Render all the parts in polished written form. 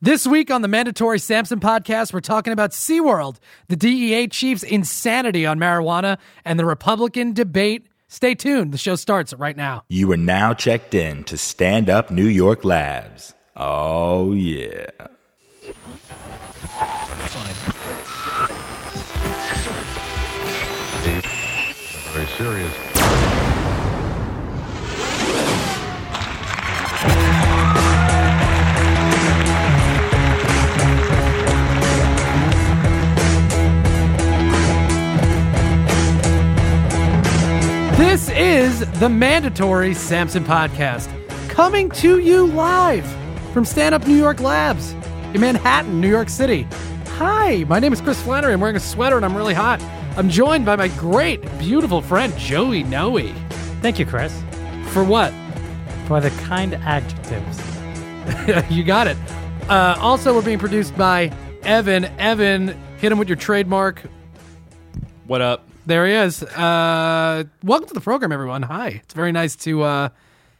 This week on the Mandatory Sampson Podcast, we're talking about SeaWorld, the DEA chief's insanity on marijuana, and the Republican debate. Stay tuned. The show starts right now. You are now checked in to Stand Up New York Labs. Oh, yeah. Very serious. This is the Mandatory Sampson Podcast, coming to you live from Stand Up New York Labs in Manhattan, New York City. Hi, my name is Chris Flannery. I'm wearing a sweater and I'm really hot. I'm joined by my great, beautiful friend, Joey Noe. Thank you, Chris. For what? For the kind adjectives. You got it. Also, we're being produced by Evan. Evan, hit him with your trademark. What up? There he is. Welcome to the program, everyone. Hi. It's very nice to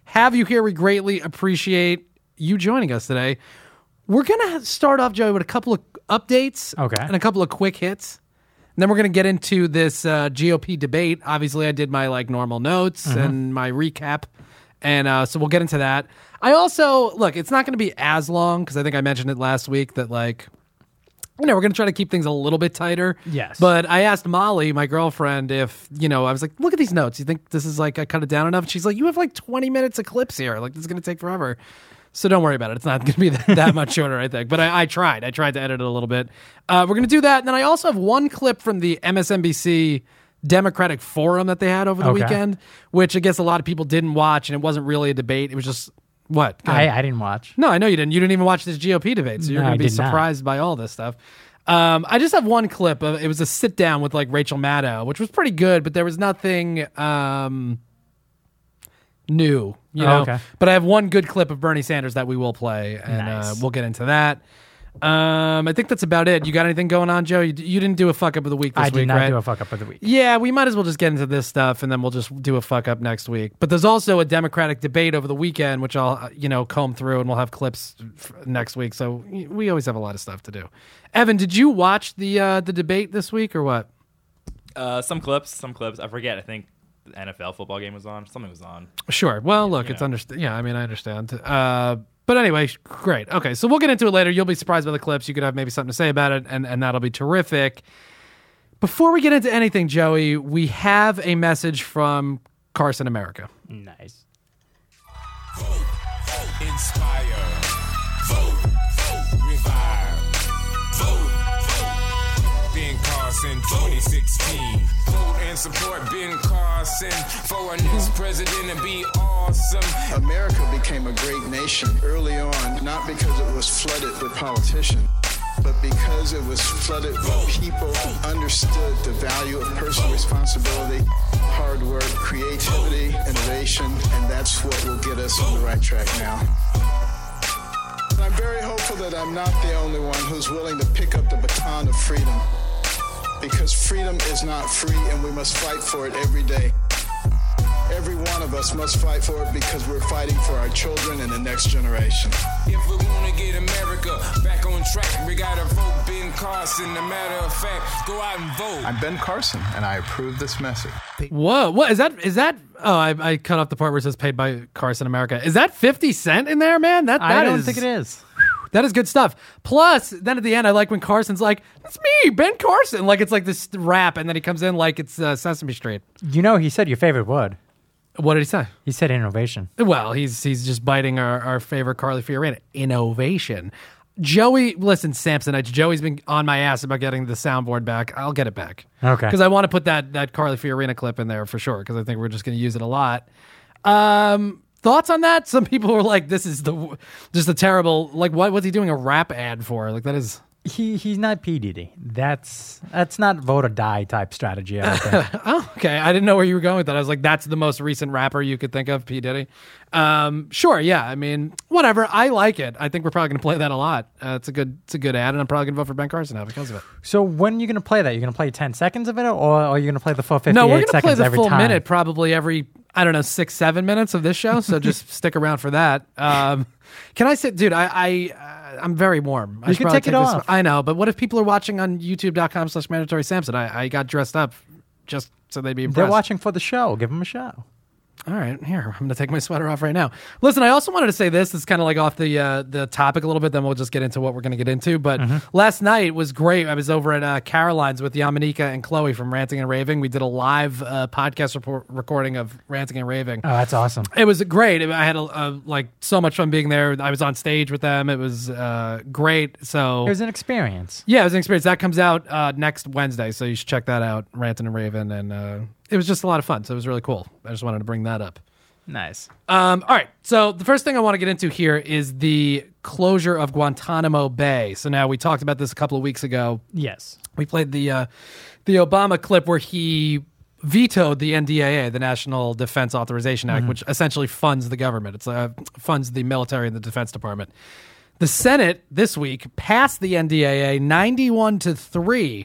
have you here. We greatly appreciate you joining us today. We're going to start off, Joey, with a couple of updates and a couple of quick hits. And then we're going to get into this GOP debate. Obviously, I did my normal notes and my recap. And so we'll get into that. I also, look, it's not going to be as long because I think I mentioned it last week that we're going to try to keep things a little bit tighter. Yes. But I asked Molly, my girlfriend, if, I was like, look at these notes. You think this is I cut it down enough? And she's like, you have 20 minutes of clips here. This is going to take forever. So don't worry about it. It's not going to be that much shorter, I think. But I tried to edit it a little bit. We're going to do that. And then I also have one clip from the MSNBC Democratic Forum that they had over the weekend, which I guess a lot of people didn't watch. And it wasn't really a debate. It was just... What? I didn't watch. No, I know you didn't. You didn't even watch this GOP debate, so you're going to be surprised by all this stuff. I just have one clip. It was a sit-down with Rachel Maddow, which was pretty good, but there was nothing new. But I have one good clip of Bernie Sanders that we will play, and we'll get into that. I think that's about it. You got anything going on, Joe? You didn't do a fuck up of the week this week, right? I did not do a fuck up of the week. Yeah, we might as well just get into this stuff, and then we'll just do a fuck up next week. But there's also a Democratic debate over the weekend, which I'll comb through, and we'll have clips next week. So we always have a lot of stuff to do. Evan, did you watch the debate this week or what? Some clips. I forget. I think the NFL football game was on. Something was on. Sure. Well, look, it's understand. Yeah, I mean, I understand. But anyway, great. Okay, so we'll get into it later. You'll be surprised by the clips. You could have maybe something to say about it, and that'll be terrific. Before we get into anything, Joey, we have a message from Carson America. Nice. Vote, vote, inspire. Vote, vote, revive. Vote, vote, Ben Carson 2016. Vote and support Ben Carson for our next president and be awesome. America became a great nation early on, not because it was flooded with politicians, but because it was flooded with people who understood the value of personal responsibility, hard work, creativity, innovation, and that's what will get us on the right track now. I'm very hopeful that I'm not the only one who's willing to pick up the baton of freedom, because freedom is not free and we must fight for it every day. Every one of us must fight for it because we're fighting for our children and the next generation. If we want to get America back on track, we got to vote Ben Carson. A matter of fact, go out and vote. I'm Ben Carson, and I approve this message. Whoa, what is that? Is that? Oh, I cut off the part where it says paid by Carson America. Is that 50 Cent in there, man? I don't think it is. That is good stuff. Plus, then at the end, I like when Carson's like, "It's me, Ben Carson." It's this rap, and then he comes in like it's Sesame Street. He said your favorite word. What did he say? He said innovation. Well, he's just biting our favorite Carly Fiorina. Innovation. Joey, listen, Samsonites, Joey's been on my ass about getting the soundboard back. I'll get it back. Okay. Because I want to put that Carly Fiorina clip in there for sure, because I think we're just going to use it a lot. Thoughts on that? Some people were like, this is just a terrible, what's he doing a rap ad for? That is... He's not P. Diddy. That's not vote or die type strategy, I think. Oh, okay. I didn't know where you were going with that. I was like, that's the most recent rapper you could think of, P. Diddy. Sure, yeah. I mean, whatever. I like it. I think we're probably going to play that a lot. It's a good ad, and I'm probably going to vote for Ben Carson now because of it. So when are you going to play that? You're going to play 10 seconds of it, or are you going to play the full 58 seconds? No, we're going to play the full minute probably every, 6, 7 minutes of this show, so just stick around for that. Can I say, dude, I I'm very warm. You can take it off. I know, but what if people are watching on YouTube.com/mandatory Sampson? I got dressed up just so they'd be impressed. They're watching for the show. Give them a show. All right, here, I'm going to take my sweater off right now. Listen, I also wanted to say this. It's kind of like off the topic a little bit, then we'll just get into what we're going to get into. But last night was great. I was over at Caroline's with Yamanika and Chloe from Ranting and Raving. We did a live podcast recording of Ranting and Raving. Oh, that's awesome. It was great. I had like so much fun being there. I was on stage with them. It was great. So it was an experience. Yeah, it was an experience. That comes out next Wednesday, so you should check that out, Ranting and Raving, and... it was just a lot of fun, so it was really cool. I just wanted to bring that up. Nice. All right, so the first thing I want to get into here is the closure of Guantanamo Bay. So now we talked about this a couple of weeks ago. Yes. We played the Obama clip where he vetoed the NDAA, the National Defense Authorization Act, which essentially funds the government. It funds the military and the Defense Department. The Senate this week passed the NDAA 91-3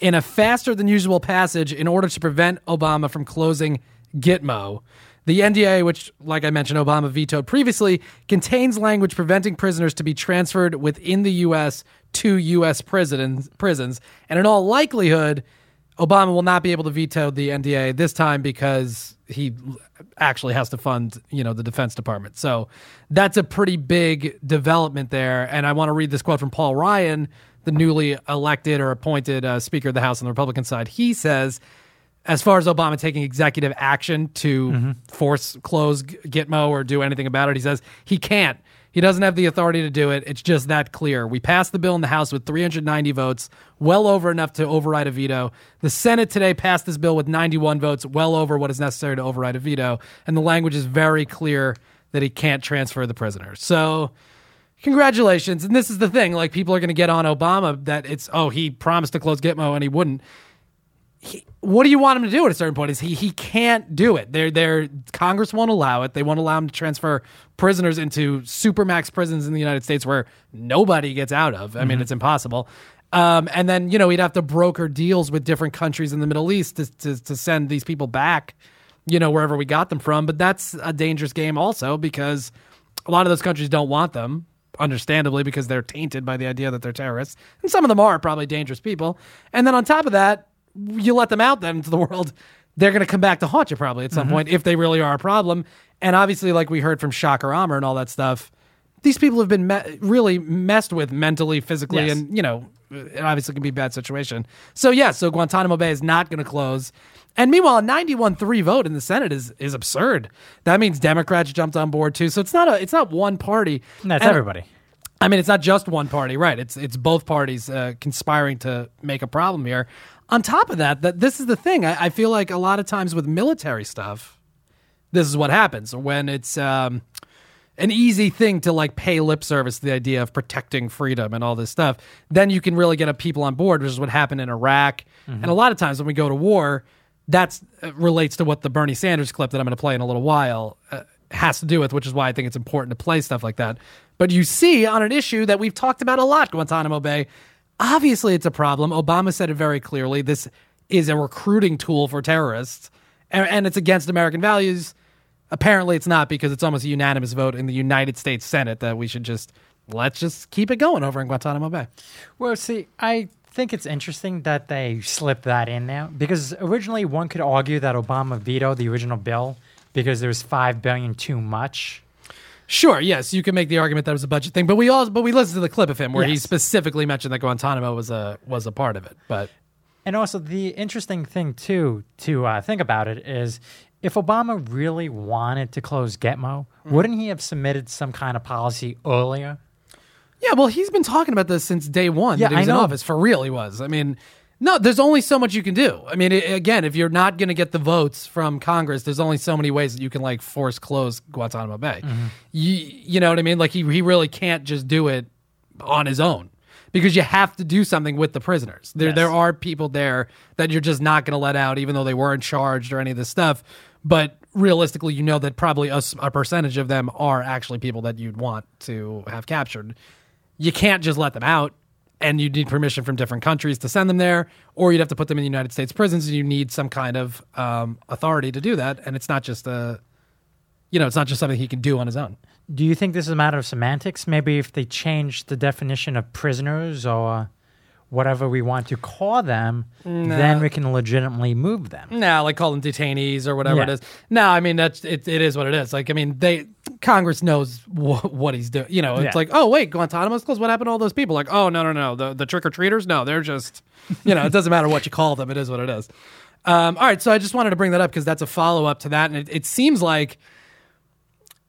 in a faster than usual passage in order to prevent Obama from closing Gitmo. The NDAA, which, like I mentioned, Obama vetoed previously, contains language preventing prisoners to be transferred within the U.S. to U.S. prisons. And in all likelihood, Obama will not be able to veto the NDAA this time because he actually has to fund, the Defense Department. So that's a pretty big development there. And I want to read this quote from Paul Ryan, the newly elected or appointed Speaker of the House on the Republican side. He says, as far as Obama taking executive action to force close Gitmo or do anything about it, he says he can't. He doesn't have the authority to do it. It's just that clear. We passed the bill in the House with 390 votes, well over enough to override a veto. The Senate today passed this bill with 91 votes, well over what is necessary to override a veto. And the language is very clear that he can't transfer the prisoner. So... congratulations. And this is the thing, like people are going to get on Obama that it's, oh, he promised to close Gitmo and he wouldn't. What do you want him to do at a certain point? Is he can't do it. They're Congress won't allow it. They won't allow him to transfer prisoners into supermax prisons in the United States where nobody gets out of. I mean, it's impossible. And then, he'd have to broker deals with different countries in the Middle East to send these people back, wherever we got them from. But that's a dangerous game also because a lot of those countries don't want them. Understandably, because they're tainted by the idea that they're terrorists. And some of them are probably dangerous people. And then on top of that, you let them out then to the world, they're going to come back to haunt you probably at some point if they really are a problem. And obviously, like we heard from Shocker Armor and all that stuff, these people have been really messed with mentally, physically, and, it obviously can be a bad situation. So, so Guantanamo Bay is not going to close. And meanwhile, a 91-3 vote in the Senate is absurd. That means Democrats jumped on board too. So it's not one party. That's everybody. I mean, it's not just one party, right? It's both parties conspiring to make a problem here. On top of that, this is the thing. I feel like a lot of times with military stuff, this is what happens when it's an easy thing to like pay lip service to the idea of protecting freedom and all this stuff. Then you can really get people on board, which is what happened in Iraq. And a lot of times when we go to war. That relates to what the Bernie Sanders clip that I'm going to play in a little while has to do with, which is why I think it's important to play stuff like that. But you see on an issue that we've talked about a lot, Guantanamo Bay, obviously it's a problem. Obama said it very clearly. This is a recruiting tool for terrorists, and it's against American values. Apparently it's not because it's almost a unanimous vote in the United States Senate that we should let's just keep it going over in Guantanamo Bay. Well, see, I think it's interesting that they slipped that in there because originally one could argue that Obama vetoed the original bill because there was $5 billion too much. Sure, yes, you can make the argument that it was a budget thing, but we listened to the clip of him where he specifically mentioned that Guantanamo was a part of it. But and also the interesting thing too to think about it is if Obama really wanted to close Gitmo, wouldn't he have submitted some kind of policy earlier? Yeah, well, he's been talking about this since day one that he was in office. For real, he was. I mean, no, there's only so much you can do. I mean, again, if you're not going to get the votes from Congress, there's only so many ways that you can, like, force close Guantanamo Bay. You know what I mean? Like, he really can't just do it on his own because you have to do something with the prisoners. There are people there that you're just not going to let out, even though they weren't charged or any of this stuff. But realistically, that probably a percentage of them are actually people that you'd want to have captured. You can't just let them out, and you need permission from different countries to send them there, or you'd have to put them in the United States prisons, and you need some kind of authority to do that. And it's not just something he can do on his own. Do you think this is a matter of semantics? Maybe if they change the definition of prisoners or whatever we want to call them, then we can legitimately move them. No, like call them detainees or whatever it is. No, I mean, that's it, it is what it is. Like, I mean, Congress knows what he's doing. You know, it's like, oh, wait, Guantanamo's closed. What happened to all those people? Like, oh, no. The trick-or-treaters? No, they're just, you know, it doesn't matter what you call them. It is what it is. All right, so I just wanted to bring that up because that's a follow-up to that. And it seems like,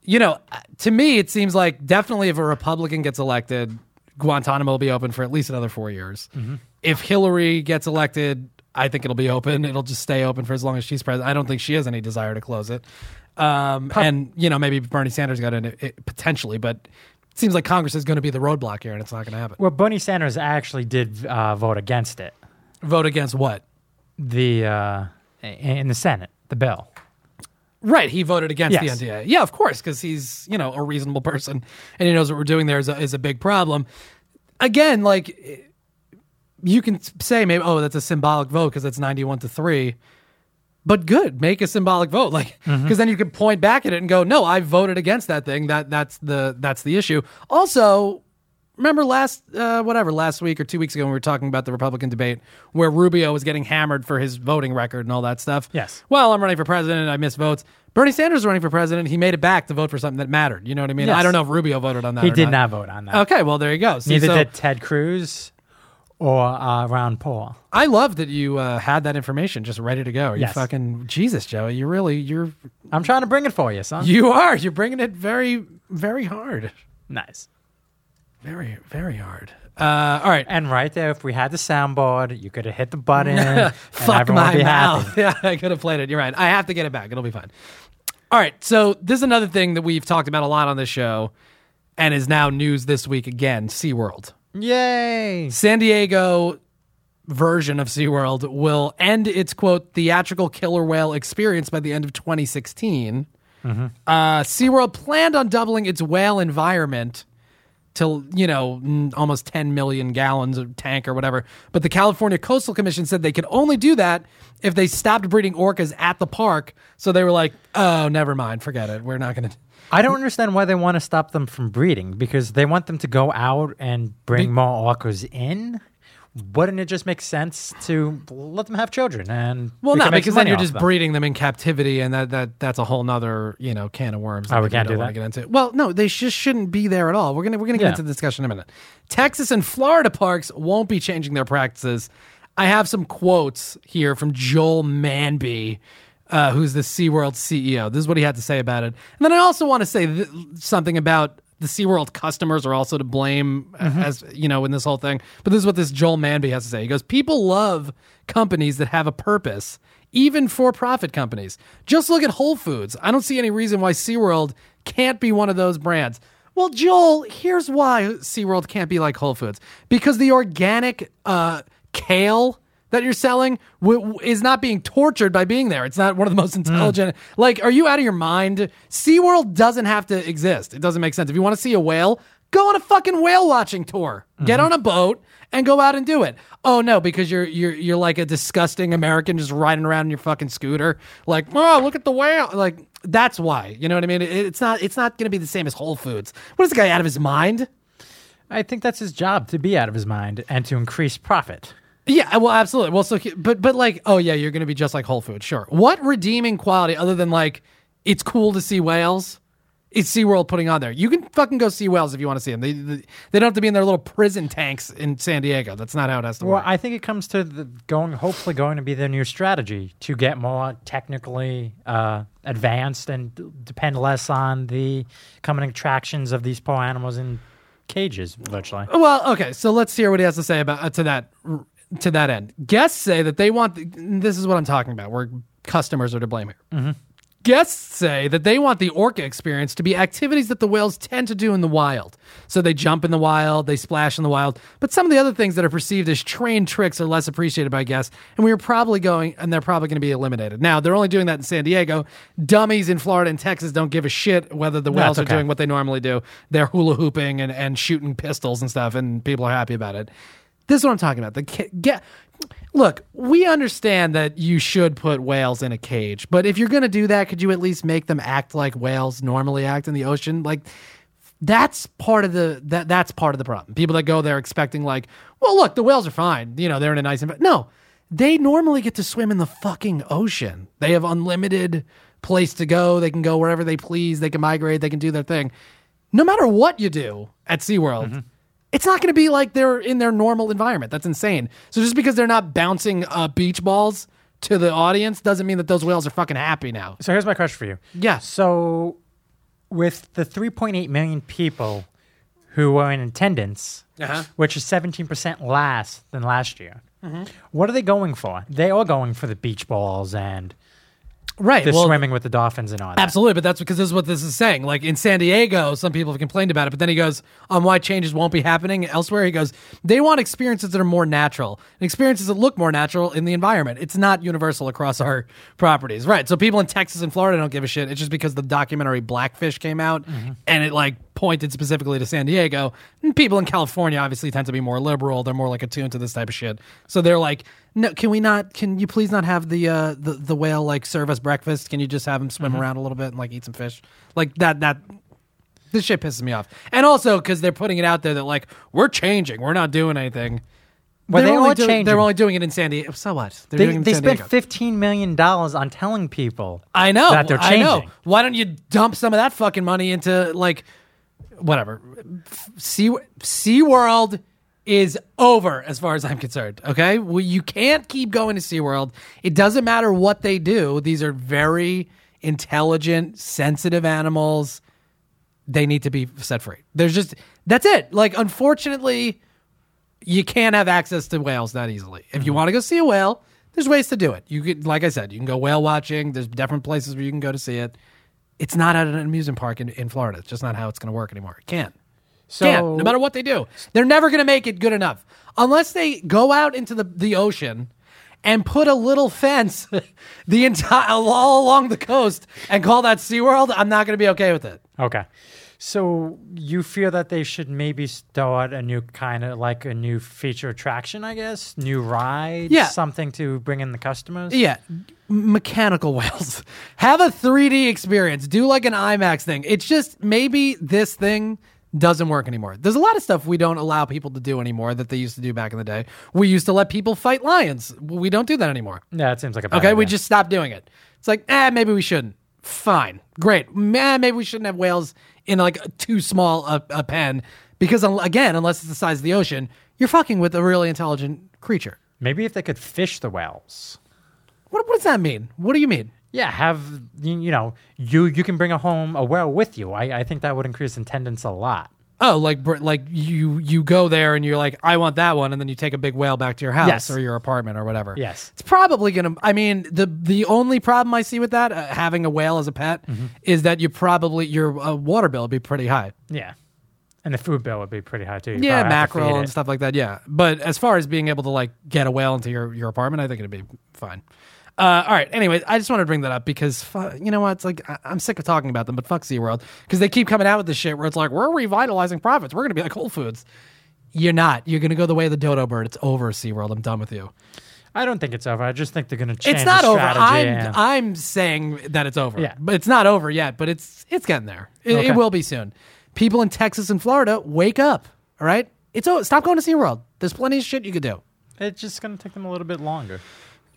you know, to me, it seems like definitely if a Republican gets elected, Guantanamo will be open for at least another 4 years. Mm-hmm. If Hillary gets elected, I think it'll be open. It'll just stay open for as long as she's president. I don't think she has any desire to close it. And, you know, maybe Bernie Sanders got in it potentially, but it seems like Congress is going to be the roadblock here and it's not going to happen. Well, Bernie Sanders actually did vote against it. Vote against what? In the Senate, the bill. Right, he voted against the NDA. Yeah, of course, because he's, you know, a reasonable person, and he knows what we're doing there is a big problem. Again, like, you can say maybe, oh, that's a symbolic vote because that's 91-3, but good, make a symbolic vote, like, because then you can point back at it and go, no, I voted against that thing. That's the issue. Also, remember last week or 2 weeks ago when we were talking about the Republican debate where Rubio was getting hammered for his voting record and all that stuff? Yes. Well, I'm running for president. I miss votes. Bernie Sanders was running for president. He made it back to vote for something that mattered. You know what I mean? Yes. I don't know if Rubio voted on that or not. He did not vote on that. Okay, well, there you go. See, neither did Ted Cruz or Rand Paul. I love that you had that information just ready to go. You fucking Jesus, Joey. You're I'm trying to bring it for you, son. You are. You're bringing it very, very hard. Nice. Very, very hard. All right. And right there, if we had the soundboard, you could have hit the button. And fuck my mouth. Yeah, I could have played it. You're right. I have to get it back. It'll be fine. All right. So this is another thing that we've talked about a lot on this show and is now news this week again, SeaWorld. Yay. San Diego version of SeaWorld will end its, quote, theatrical killer whale experience by the end of 2016. SeaWorld planned on doubling its whale environment to, you know, almost 10 million gallons of tank or whatever. But the California Coastal Commission said they could only do that if they stopped breeding orcas at the park. So they were like, oh, never mind. Forget it. We're not going to. I don't understand why they want to stop them from breeding because they want them to go out and bring more orcas in. Wouldn't it just make sense to let them have children? And well, no, because then you're just breeding them in captivity, and that's a whole nother, you know, can of worms. Oh, we can't do that. Get into. Well, no, they just shouldn't be there at all. We're gonna get into the discussion in a minute. Texas and Florida parks won't be changing their practices. I have some quotes here from Joel Manby, who's the SeaWorld CEO. This is what he had to say about it. And then I also want to say something about. The SeaWorld customers are also to blame, as you know, in this whole thing. But this is what this Joel Manby has to say. He goes, people love companies that have a purpose, even for-profit companies. Just look at Whole Foods. I don't see any reason why SeaWorld can't be one of those brands. Well, Joel, here's why SeaWorld can't be like Whole Foods. Because the organic kale that you're selling is not being tortured by being there. It's not one of the most intelligent. Like, are you out of your mind? SeaWorld doesn't have to exist. It doesn't make sense. If you want to see a whale, go on a fucking whale watching tour. Get on a boat and go out and do it. Oh no, because you're like a disgusting American just riding around in your fucking scooter. Like, oh, look at the whale. Like, that's why. You know what I mean? It's not going to be the same as Whole Foods. What is the guy out of his mind? I think that's his job, to be out of his mind and to increase profit. Yeah, well, absolutely. Well, so, but like, oh yeah, you're going to be just like Whole Foods, sure. What redeeming quality other than like, it's cool to see whales? Is SeaWorld putting on there? You can fucking go see whales if you want to see them. They don't have to be in their little prison tanks in San Diego. That's not how it has to work. Well, I think it comes to hopefully going to be their new strategy to get more technically advanced and depend less on the coming attractions of these poor animals in cages, virtually. Well, okay, so let's hear what he has to say about to that end. Guests say that they want... This is what I'm talking about, where customers are to blame here. Guests say that they want the orca experience to be activities that the whales tend to do in the wild. So they jump in the wild, they splash in the wild, but some of the other things that are perceived as trained tricks are less appreciated by guests, and they're probably going to be eliminated. Now, they're only doing that in San Diego. Dummies in Florida and Texas don't give a shit whether the whales are doing what they normally do. They're hula hooping and shooting pistols and stuff, and people are happy about it. This is what I'm talking about. Look, we understand that you should put whales in a cage, but if you're going to do that, could you at least make them act like whales normally act in the ocean? Like, that's part of the that's part of the problem. People that go there expecting like, well, look, the whales are fine. You know, they're in a nice environment. No, they normally get to swim in the fucking ocean. They have unlimited place to go. They can go wherever they please. They can migrate. They can do their thing. No matter what you do at SeaWorld, mm-hmm. It's not going to be like they're in their normal environment. That's insane. So just because they're not bouncing beach balls to the audience doesn't mean that those whales are fucking happy now. So here's my question for you. Yeah. So with the 3.8 million people who are in attendance, which is 17% less than last year, mm-hmm. What are they going for? They are going for the beach balls and... Right, swimming with the dolphins and all that. Absolutely, but that's because this is what this is saying. Like in San Diego, some people have complained about it, but then he goes on why changes won't be happening elsewhere. He goes, they want experiences that are more natural, experiences that look more natural in the environment. It's not universal across our properties. Right, so people in Texas and Florida don't give a shit. It's just because the documentary Blackfish came out mm-hmm. and it like pointed specifically to San Diego. And people in California obviously tend to be more liberal. They're more like attuned to this type of shit. So they're like, no, can you please not have the whale like serve us breakfast? Can you just have him swim mm-hmm. around a little bit and like eat some fish? Like that this shit pisses me off. And also because they're putting it out there that like we're changing, we're not doing anything. Well, they're only doing it in San Diego. So what? They spent $15 million on telling people. I know that they're changing. I know. Why don't you dump some of that fucking money into like whatever? SeaWorld is over as far as I'm concerned, okay? Well, you can't keep going to SeaWorld. It doesn't matter what they do. These are very intelligent, sensitive animals. They need to be set free. There's just, that's it. Like, unfortunately, you can't have access to whales that easily. If you want to go see a whale, there's ways to do it. You could, like I said, you can go whale watching. There's different places where you can go to see it. It's not at an amusement park in Florida. It's just not how it's going to work anymore. It can't. No matter what they do, they're never going to make it good enough unless they go out into the ocean and put a little fence the entire all along the coast and call that SeaWorld. I'm not going to be okay with it. Okay, so you feel that they should maybe start a new kind of like a new feature attraction, I guess, new ride, something to bring in the customers. Yeah, mechanical whales have a 3D experience. Do like an IMAX thing. It's just maybe this thing doesn't work anymore. There's a lot of stuff we don't allow people to do anymore that they used to do back in the day. We used to let people fight lions. We don't do that anymore. Yeah, it seems like a bad idea. We just stopped doing it. It's like, maybe we shouldn't. Fine. Great. Maybe we shouldn't have whales in like too small a pen because, again, unless it's the size of the ocean, you're fucking with a really intelligent creature. Maybe if they could fish the whales. What does that mean? What do you mean? Yeah, you can bring a whale with you. I think that would increase attendance a lot. Oh, like you go there and you're like, I want that one, and then you take a big whale back to your house or your apartment or whatever. Yes, it's probably gonna. I mean, the only problem I see with that having a whale as a pet is that your water bill would be pretty high. Yeah, and the food bill would be pretty high too. Yeah, mackerel and stuff like that. Yeah, but as far as being able to like get a whale into your apartment, I think it'd be fine. All right. Anyways, I just wanted to bring that up because you know what? It's like I'm sick of talking about them, but fuck SeaWorld because they keep coming out with this shit where it's like we're revitalizing profits. We're going to be like Whole Foods. You're not. You're going to go the way of the dodo bird. It's over, SeaWorld. I'm done with you. I don't think it's over. I just think they're going to change. It's not the strategy. Over. I'm saying that it's over. Yeah, but it's not over yet. But it's getting there. It will be soon. People in Texas and Florida, wake up. All right. It's over. Stop going to SeaWorld. There's plenty of shit you could do. It's just going to take them a little bit longer.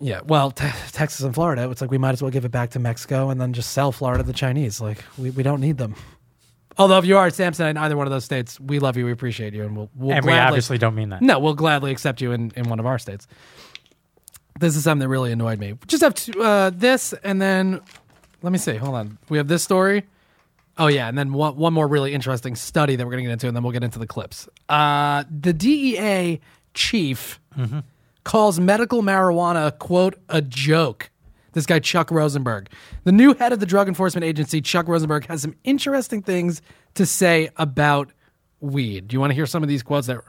Yeah, well, Texas and Florida, it's like we might as well give it back to Mexico and then just sell Florida to the Chinese. Like, we don't need them. Although if you are Samson in either one of those states, we love you, we appreciate you, and we obviously don't mean that. No, we'll gladly accept you in one of our states. This is something that really annoyed me. Just have this, and then, let me see, hold on. We have this story. Oh, yeah, and then one more really interesting study that we're going to get into, and then we'll get into the clips. The DEA chief... Mm-hmm. calls medical marijuana, quote, a joke. This guy, Chuck Rosenberg. The new head of the Drug Enforcement Agency, Chuck Rosenberg, has some interesting things to say about weed. Do you want to hear some of these quotes that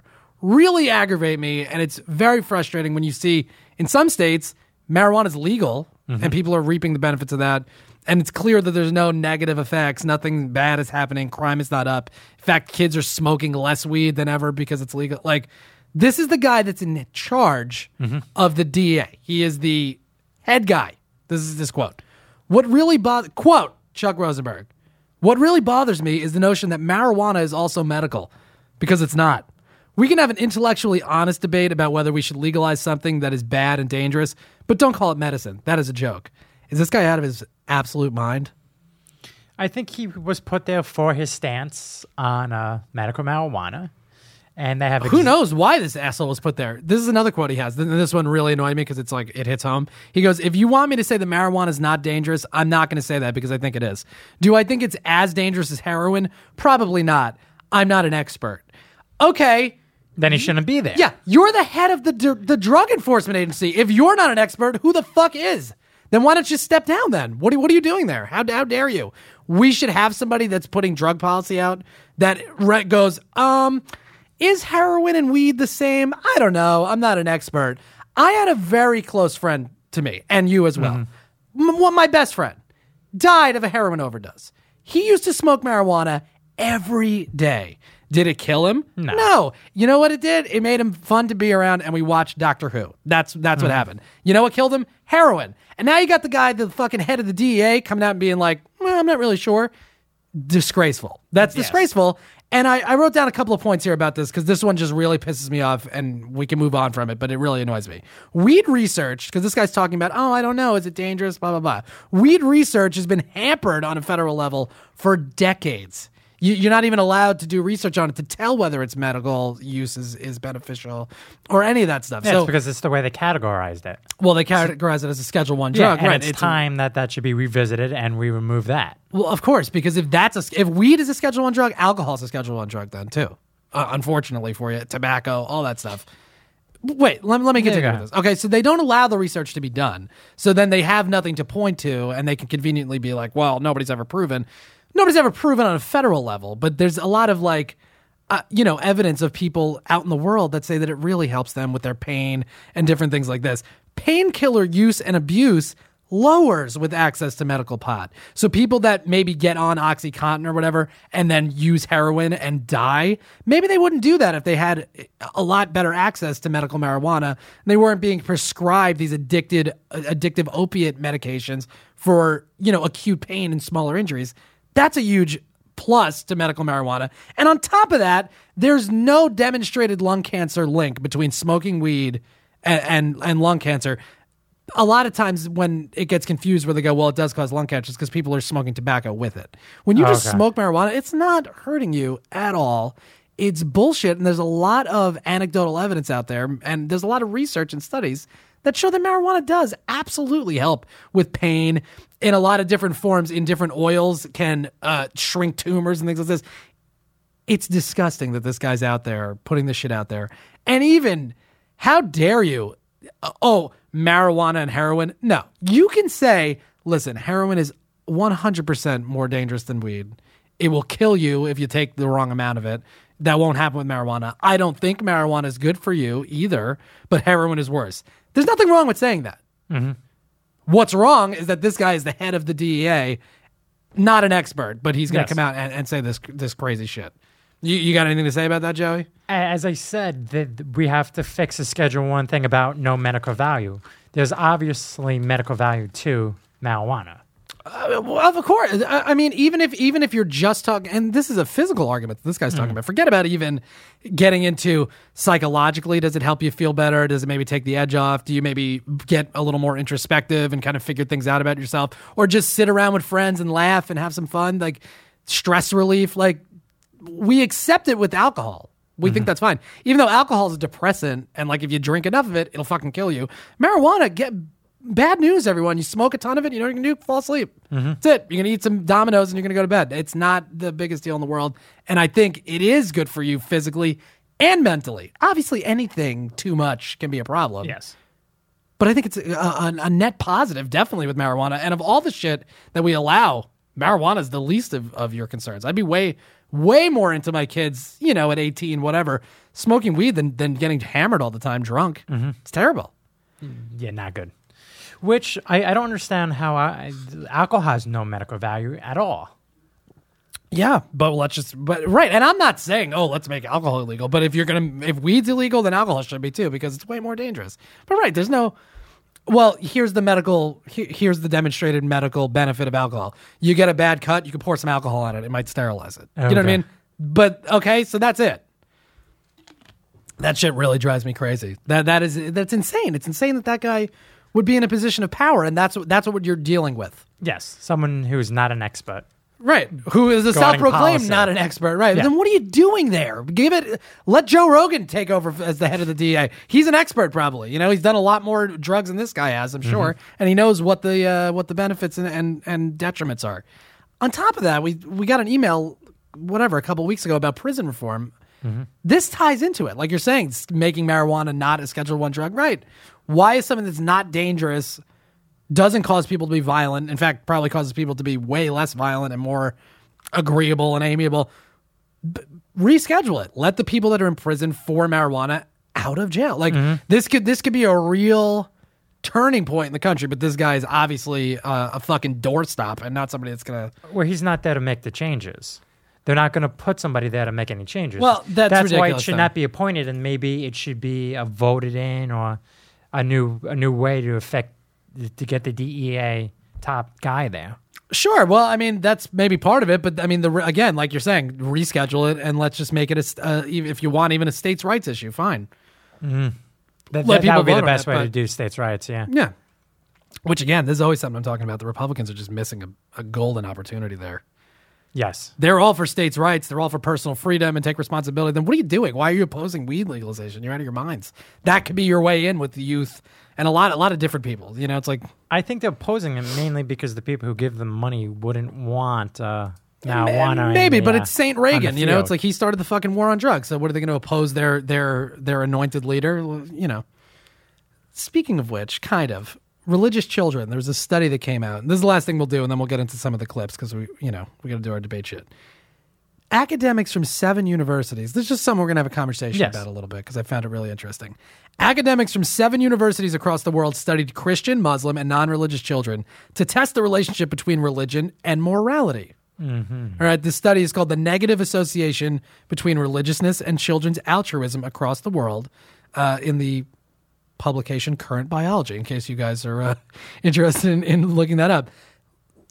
really aggravate me? And it's very frustrating when you see, in some states, marijuana is legal, and people are reaping the benefits of that. And it's clear that there's no negative effects. Nothing bad is happening. Crime is not up. In fact, kids are smoking less weed than ever because it's legal. Like, this is the guy that's in charge of the DEA. He is the head guy. This is this quote. What really bothers... Quote, Chuck Rosenberg. What really bothers me is the notion that marijuana is also medical, because it's not. We can have an intellectually honest debate about whether we should legalize something that is bad and dangerous, but don't call it medicine. That is a joke. Is this guy out of his absolute mind? I think he was put there for his stance on medical marijuana. And they have who knows why this asshole was put there. This is another quote he has. This one really annoyed me because it's like it hits home. He goes, if you want me to say that marijuana is not dangerous, I'm not going to say that because I think it is. Do I think it's as dangerous as heroin? Probably not. I'm not an expert. Okay. Then he shouldn't be there. Yeah. You're the head of the Drug Enforcement Agency. If you're not an expert, who the fuck is? Then why don't you step down then? What are you doing there? How dare you? We should have somebody that's putting drug policy out that goes, is heroin and weed the same? I don't know. I'm not an expert. I had a very close friend to me, and you as well. My best friend died of a heroin overdose. He used to smoke marijuana every day. Did it kill him? No. You know what it did? It made him fun to be around, and we watched Doctor Who. That's what happened. You know what killed him? Heroin. And now you got the guy, the fucking head of the DEA, coming out and being like, well, I'm not really sure. Disgraceful. That's disgraceful. And I wrote down a couple of points here about this because this one just really pisses me off and we can move on from it, but it really annoys me. Weed research, because this guy's talking about, I don't know, is it dangerous, blah, blah, blah. Weed research has been hampered on a federal level for decades. You're not even allowed to do research on it to tell whether its medical use is beneficial or any of that stuff. Yeah, so, it's because it's the way they categorized it. Well, they categorize it as a Schedule I drug. Yeah, right. It's time that should be revisited and we remove that. Well, of course, because if weed is a Schedule I drug, alcohol is a Schedule I drug then too. Unfortunately for you, tobacco, all that stuff. Wait, let me continue with this. Okay, so they don't allow the research to be done. So then they have nothing to point to, and they can conveniently be like, well, nobody's ever proven on a federal level, but there's a lot of like, evidence of people out in the world that say that it really helps them with their pain and different things like this. Painkiller use and abuse lowers with access to medical pot. So people that maybe get on OxyContin or whatever and then use heroin and die, maybe they wouldn't do that if they had a lot better access to medical marijuana and they weren't being prescribed these addictive opiate medications for, acute pain and smaller injuries. That's a huge plus to medical marijuana. And on top of that, there's no demonstrated lung cancer link between smoking weed and lung cancer. A lot of times when it gets confused where they go, well, it does cause lung cancer because people are smoking tobacco with it. When you just smoke marijuana, it's not hurting you at all. It's bullshit. And there's a lot of anecdotal evidence out there. And there's a lot of research and studies that show that marijuana does absolutely help with pain in a lot of different forms, in different oils, can shrink tumors and things like this. It's disgusting that this guy's out there putting this shit out there. And even, how dare you? Oh, marijuana and heroin? No. You can say, listen, heroin is 100% more dangerous than weed. It will kill you if you take the wrong amount of it. That won't happen with marijuana. I don't think marijuana is good for you either, but heroin is worse. There's nothing wrong with saying that. Mm-hmm. What's wrong is that this guy is the head of the DEA, not an expert, but he's going to come out and say this crazy shit. You got anything to say about that, Joey? As I said, we have to fix the Schedule I thing about no medical value. There's obviously medical value to marijuana. Well, of course. I mean, even if you're just talking, and this is a physical argument that this guy's talking about, forget about even getting into psychologically, does it help you feel better? Does it maybe take the edge off? Do you maybe get a little more introspective and kind of figure things out about yourself? Or just sit around with friends and laugh and have some fun, like stress relief? Like, we accept it with alcohol. We think that's fine. Even though alcohol is a depressant, and like if you drink enough of it, it'll fucking kill you. Marijuana, bad news, everyone. You smoke a ton of it, you know what you're going to do? Fall asleep. That's it. You're going to eat some Dominoes and you're going to go to bed. It's not the biggest deal in the world. And I think it is good for you physically and mentally. Obviously, anything too much can be a problem. Yes. But I think it's a net positive, definitely, with marijuana. And of all the shit that we allow, marijuana is the least of your concerns. I'd be way more into my kids, at 18, whatever, smoking weed than getting hammered all the time drunk. It's terrible. Yeah, not good. Which I don't understand how alcohol has no medical value at all. Yeah, but right. And I'm not saying, oh, let's make alcohol illegal. But if weed's illegal, then alcohol should be too, because it's way more dangerous. But right, there's no. Well, here's the demonstrated medical benefit of alcohol. You get a bad cut, you can pour some alcohol on it. It might sterilize it. Okay. You know what I mean? But okay, so that's it. That shit really drives me crazy. That's insane. It's insane that guy would be in a position of power, and that's what you're dealing with. Yes, someone who is not an expert. Right, who is a self-proclaimed not an expert. Right, yeah. Then what are you doing there? Let Joe Rogan take over as the head of the DEA. He's an expert, probably. You know, he's done a lot more drugs than this guy has, I'm sure, and he knows what the benefits and detriments are. On top of that, we got an email, whatever, a couple weeks ago about prison reform. Mm-hmm. This ties into it, like you're saying, making marijuana not a Schedule I drug. Right? Why is something that's not dangerous? Doesn't cause people to be violent. In fact, probably causes people to be way less violent and more agreeable and amiable. Reschedule it. Let the people that are in prison for marijuana out of jail. Like this could be a real turning point in the country. But this guy is obviously a fucking doorstop and not somebody that's gonna. Well, he's not there to make the changes. They're not going to put somebody there to make any changes. Well, that's why it should not be appointed, and maybe it should be voted in or a new way to affect. To get the DEA top guy there. Sure. Well, I mean, that's maybe part of it, but I mean, again, like you're saying, reschedule it and let's just make it if you want even a states' rights issue, fine. Mm-hmm. That would be the best way to do states' rights. Yeah. Yeah. Which again, this is always something I'm talking about. The Republicans are just missing a golden opportunity there. Yes. They're all for states' rights. They're all for personal freedom and take responsibility. Then what are you doing? Why are you opposing weed legalization? You're out of your minds. That could be your way in with the youth and a lot of different people. You know, it's like I think they're opposing it mainly because the people who give them money wouldn't want marijuana. Maybe, but it's Saint Reagan. You know, it's like he started the fucking war on drugs. So what are they going to oppose their anointed leader? You know. Speaking of which, kind of. Religious children. There was a study that came out. And this is the last thing we'll do, and then we'll get into some of the clips because we got to do our debate shit. Academics from 7 universities. This is just something we're going to have a conversation about a little bit because I found it really interesting. Academics from 7 universities across the world studied Christian, Muslim, and non-religious children to test the relationship between religion and morality. All right, this study is called The Negative Association Between Religiousness and Children's Altruism Across the World in the publication Current Biology, in case you guys are interested in looking that up.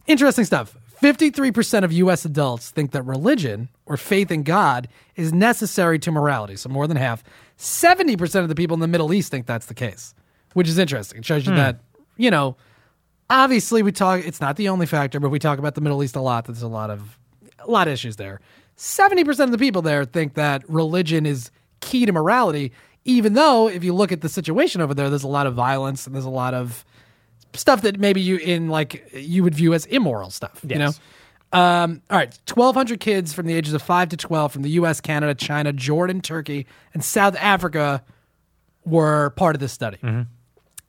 Interesting stuff. 53% of U.S. adults think that religion or faith in God is necessary to morality, so more than half. 70% of the people in the Middle East think that's the case, which is interesting. It shows you that, you know, obviously it's not the only factor, but we talk about the Middle East a lot. There's a lot of issues there. 70% of the people there think that religion is key to morality, even though if you look at the situation over there, there's a lot of violence and there's a lot of stuff that maybe you would view as immoral stuff, you know? All right. 1,200 kids from the ages of 5 to 12 from the U.S., Canada, China, Jordan, Turkey, and South Africa were part of this study.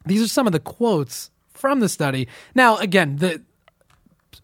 These are some of the quotes from the study. Now, again,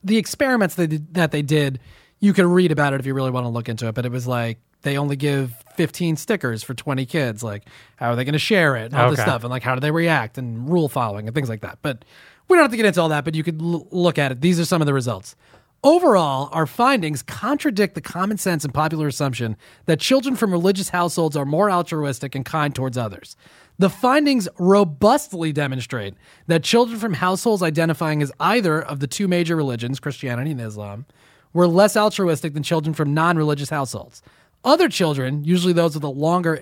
the experiments that they did, you can read about it if you really want to look into it, but it was like, they only give 15 stickers for 20 kids. Like, how are they going to share it? And all this stuff. And like, how do they react? And rule following and things like that. But we don't have to get into all that, but you could look at it. These are some of the results. Overall, our findings contradict the common sense and popular assumption that children from religious households are more altruistic and kind towards others. The findings robustly demonstrate that children from households identifying as either of the two major religions, Christianity and Islam, were less altruistic than children from non-religious households. Other children, usually those with a longer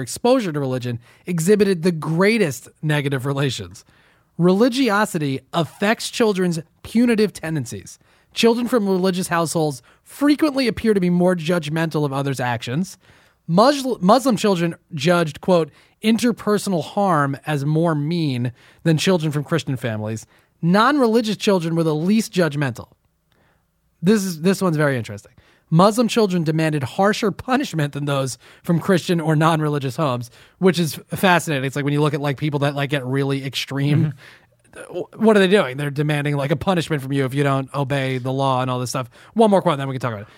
exposure to religion, exhibited the greatest negative relations. Religiosity affects children's punitive tendencies. Children from religious households frequently appear to be more judgmental of others' actions. Muslim children judged, quote, interpersonal harm as more mean than children from Christian families. Non-religious children were the least judgmental. This one's very interesting. Muslim children demanded harsher punishment than those from Christian or non-religious homes, which is fascinating. It's like when you look at like people that like get really extreme, what are they doing? They're demanding like a punishment from you if you don't obey the law and all this stuff. One more quote, then we can talk about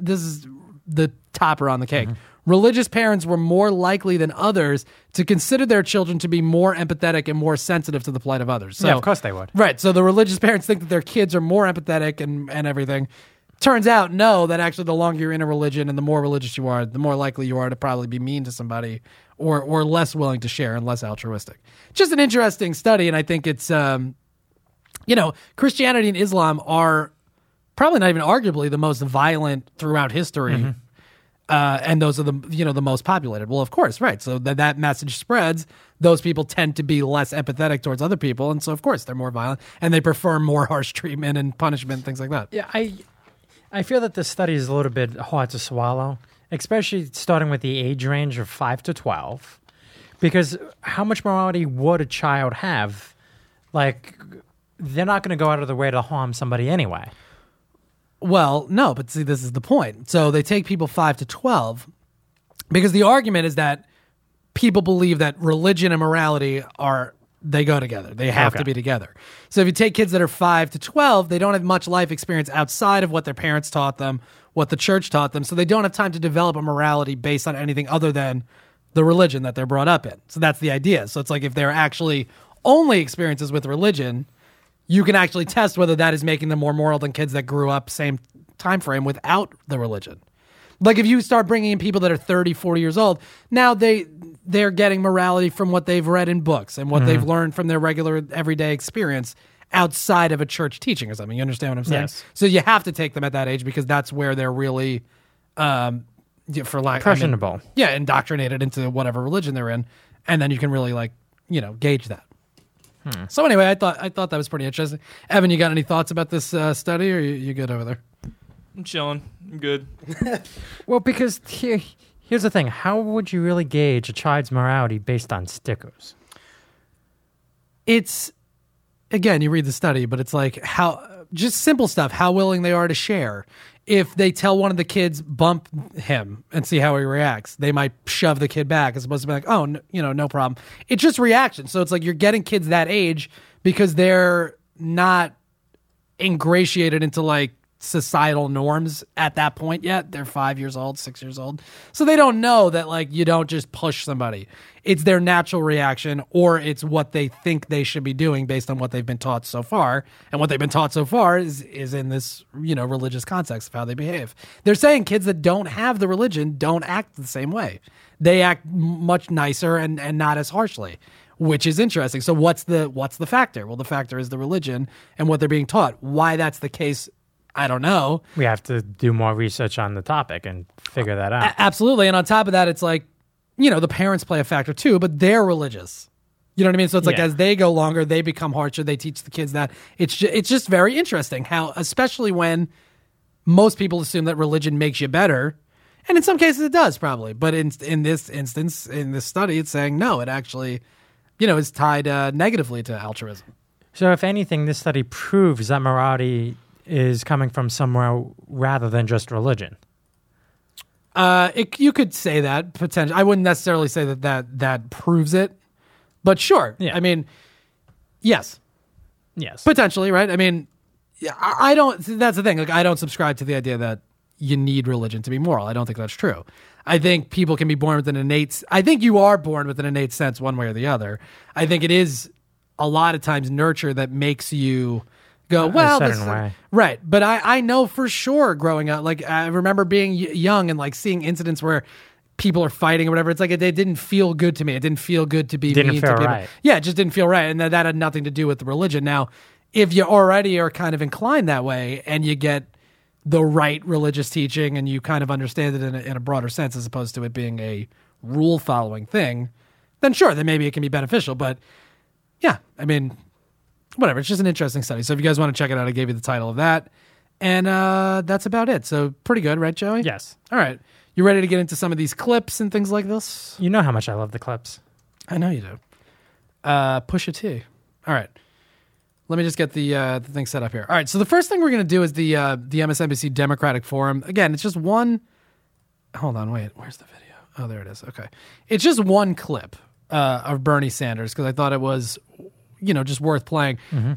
it. This is the topper on the cake. Mm-hmm. Religious parents were more likely than others to consider their children to be more empathetic and more sensitive to the plight of others. So, yeah, of course they would. Right. So the religious parents think that their kids are more empathetic and everything. Turns out, no, that actually the longer you're in a religion and the more religious you are, the more likely you are to probably be mean to somebody or less willing to share and less altruistic. Just an interesting study, and I think it's, you know, Christianity and Islam are probably not even arguably the most violent throughout history, mm-hmm. And those are the, you know, the most populated. Well, of course, right. So that message spreads. Those people tend to be less empathetic towards other people, and so, of course, they're more violent, and they prefer more harsh treatment and punishment, things like that. Yeah, I feel that this study is a little bit hard to swallow, especially starting with the age range of 5 to 12, because how much morality would a child have? Like, they're not going to go out of their way to harm somebody anyway. Well, no, but see, this is the point. So they take people 5 to 12 because the argument is that people believe that religion and morality are... they go together. They have to be together. So if you take kids that are 5 to 12, they don't have much life experience outside of what their parents taught them, what the church taught them, so they don't have time to develop a morality based on anything other than the religion that they're brought up in. So that's the idea. So it's like if they're actually only experiences with religion, you can actually test whether that is making them more moral than kids that grew up same time frame without the religion. Like if you start bringing in people that are 30, 40 years old, now they're getting morality from what they've read in books and what mm-hmm. they've learned from their regular everyday experience outside of a church teaching or something. You understand what I'm saying? Yes. So you have to take them at that age because that's where they're really, for lack, impressionable. Indoctrinated into whatever religion they're in, and then you can really gauge that. So anyway, I thought that was pretty interesting. Evan, you got any thoughts about this study, or you good over there? I'm chilling. I'm good. Well, because here's the thing. How would you really gauge a child's morality based on stickers? It's, again, you read the study, but it's like how just simple stuff, how willing they are to share. If they tell one of the kids, bump him and see how he reacts, they might shove the kid back as opposed to be like, oh, no problem. It's just reaction. So it's like you're getting kids that age because they're not ingratiated into like, societal norms at that point yet. They're 5 years old, 6 years old. So they don't know that like you don't just push somebody. It's their natural reaction or it's what they think they should be doing based on what they've been taught so far. And what they've been taught so far is in this, religious context of how they behave. They're saying kids that don't have the religion don't act the same way. They act much nicer and not as harshly, which is interesting. So what's the factor? Well, the factor is the religion and what they're being taught. Why that's the case, I don't know. We have to do more research on the topic and figure that out. Absolutely. And on top of that, it's like, the parents play a factor too, but they're religious. You know what I mean? So it's like as they go longer, they become harsher. They teach the kids that. It's just very interesting how, especially when most people assume that religion makes you better, and in some cases it does probably, but in this instance, in this study, it's saying no, it actually, is tied negatively to altruism. So if anything, this study proves that morality is coming from somewhere rather than just religion. You could say that, potentially. I wouldn't necessarily say that proves it, but sure. Yeah. I mean, yes. Yes. Potentially, right? I mean, I don't... That's the thing. Like, I don't subscribe to the idea that you need religion to be moral. I don't think that's true. I think people can be born with an innate... I think you are born with an innate sense one way or the other. I think it is a lot of times nurture that makes you... go, well, this way. Right. But I know for sure growing up, like I remember being young and like seeing incidents where people are fighting or whatever. It's like it didn't feel good to me. It didn't feel good to be mean to people. Right. Yeah, it just didn't feel right. And that had nothing to do with the religion. Now, if you already are kind of inclined that way and you get the right religious teaching and you kind of understand it in a broader sense as opposed to it being a rule-following thing, then sure, then maybe it can be beneficial. But yeah, I mean... whatever, it's just an interesting study. So if you guys want to check it out, I gave you the title of that. And that's about it. So pretty good, right, Joey? Yes. All right. You ready to get into some of these clips and things like this? You know how much I love the clips. I know you do. Pusha T. All right. Let me just get the thing set up here. All right, so the first thing we're going to do is the MSNBC Democratic Forum. Again, it's just one... hold on, wait. Where's the video? Oh, there it is. Okay. It's just one clip of Bernie Sanders because I thought it was... just worth playing. Mm-hmm.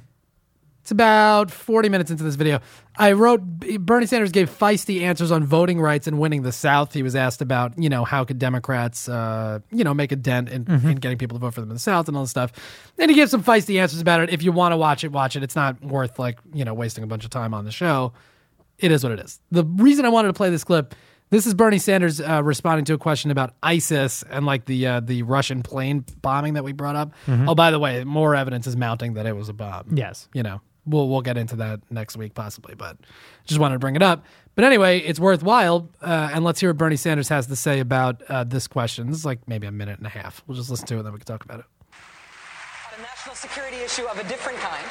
It's about 40 minutes into this video. I wrote, Bernie Sanders gave feisty answers on voting rights and winning the South. He was asked about, you know, how could Democrats, make a dent in getting people to vote for them in the South and all this stuff. And he gave some feisty answers about it. If you want to watch it, watch it. It's not worth, wasting a bunch of time on the show. It is what it is. The reason I wanted to play this clip, this is Bernie Sanders responding to a question about ISIS and the Russian plane bombing that we brought up. Mm-hmm. Oh, by the way, more evidence is mounting that it was a bomb. Yes. We'll get into that next week possibly, but just wanted to bring it up. But anyway, it's worthwhile, and let's hear what Bernie Sanders has to say about this question. This is maybe a minute and a half. We'll just listen to it, and then we can talk about it. A national security issue of a different kind.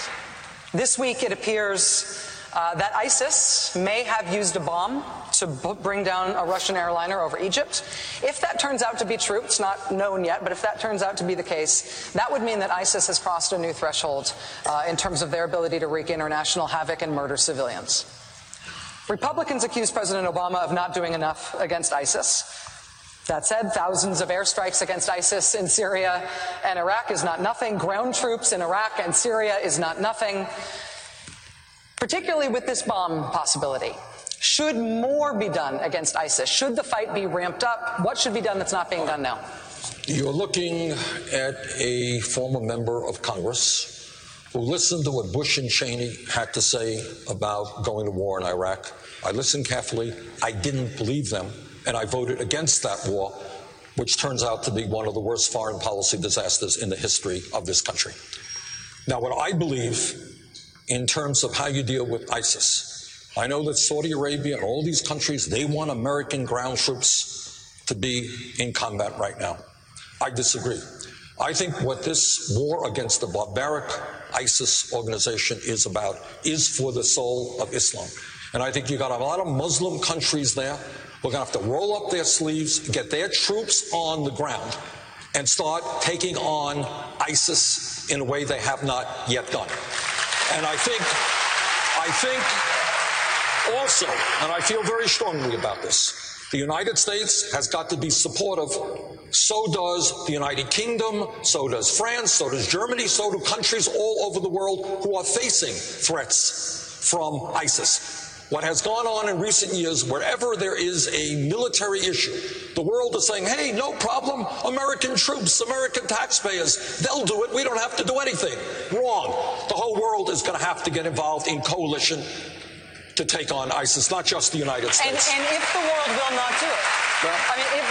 This week it appears that ISIS may have used a bomb to bring down a Russian airliner over Egypt. If that turns out to be true, it's not known yet, but if that turns out to be the case, that would mean that ISIS has crossed a new threshold in terms of their ability to wreak international havoc and murder civilians. Republicans accuse President Obama of not doing enough against ISIS. That said, thousands of airstrikes against ISIS in Syria and Iraq is not nothing. Ground troops in Iraq and Syria is not nothing. Particularly with this bomb possibility, should more be done against ISIS? Should the fight be ramped up? What should be done that's not being done now? You're looking at a former member of Congress who listened to what Bush and Cheney had to say about going to war in Iraq. I listened carefully. I didn't believe them, and I voted against that war, which turns out to be one of the worst foreign policy disasters in the history of this country. Now, what I believe in terms of how you deal with ISIS. I know that Saudi Arabia and all these countries, they want American ground troops to be in combat right now. I disagree. I think what this war against the barbaric ISIS organization is about is for the soul of Islam. And I think you got a lot of Muslim countries there who are gonna have to roll up their sleeves, get their troops on the ground, and start taking on ISIS in a way they have not yet done. And I think also, and I feel very strongly about this, the United States has got to be supportive. So does the United Kingdom, so does France, so does Germany, so do countries all over the world who are facing threats from ISIS. What has gone on in recent years, wherever there is a military issue, the world is saying, hey, no problem, American troops, American taxpayers, they'll do it, we don't have to do anything. Wrong. The whole world is going to have to get involved in coalition to take on ISIS, not just the United States. And if the world will not do it,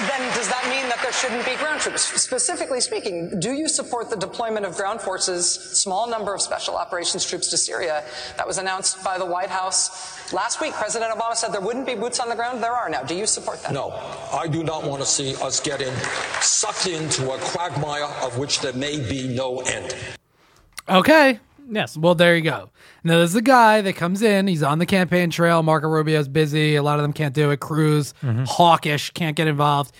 then does that mean that there shouldn't be ground troops? Specifically speaking, do you support the deployment of ground forces, small number of special operations troops to Syria? That was announced by the White House last week. President Obama said there wouldn't be boots on the ground. There are now. Do you support that? No, I do not want to see us getting sucked into a quagmire of which there may be no end. Okay. Yes. Well, there you go. Now, there's the guy that comes in. He's on the campaign trail. Marco Rubio's busy. A lot of them can't do it. Cruz, hawkish, can't get involved.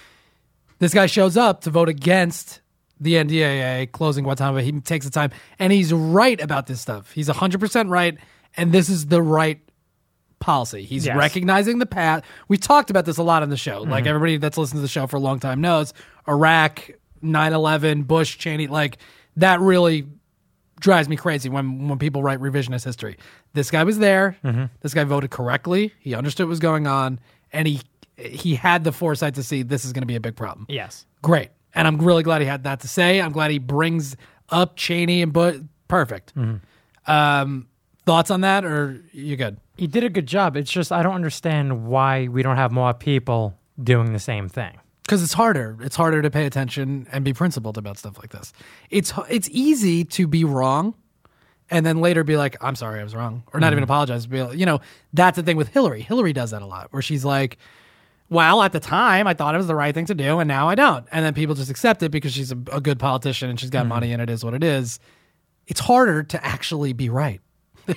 This guy shows up to vote against the NDAA, closing Guantanamo. He takes the time, and he's right about this stuff. He's 100% right, and this is the right policy. He's recognizing the path. We talked about this a lot on the show. Like, everybody that's listened to the show for a long time knows. Iraq, 9/11, Bush, Cheney, that really drives me crazy when people write revisionist history. This guy was there. This guy voted correctly. He understood what was going on, and he had the foresight to see this is going to be a big problem. Yes. Great. And I'm really glad he had that to say. I'm glad he brings up Cheney and Bush. Perfect. Thoughts on that, or you good? He did a good job. It's just I don't understand why we don't have more people doing the same thing. Because it's harder. It's harder to pay attention and be principled about stuff like this. It's easy to be wrong and then later be like, I'm sorry, I was wrong. Or not even apologize. Be like, that's the thing with Hillary. Hillary does that a lot, where she's like, well, at the time, I thought it was the right thing to do, and now I don't. And then people just accept it because she's a good politician and she's got money and it is what it is. It's harder to actually be right.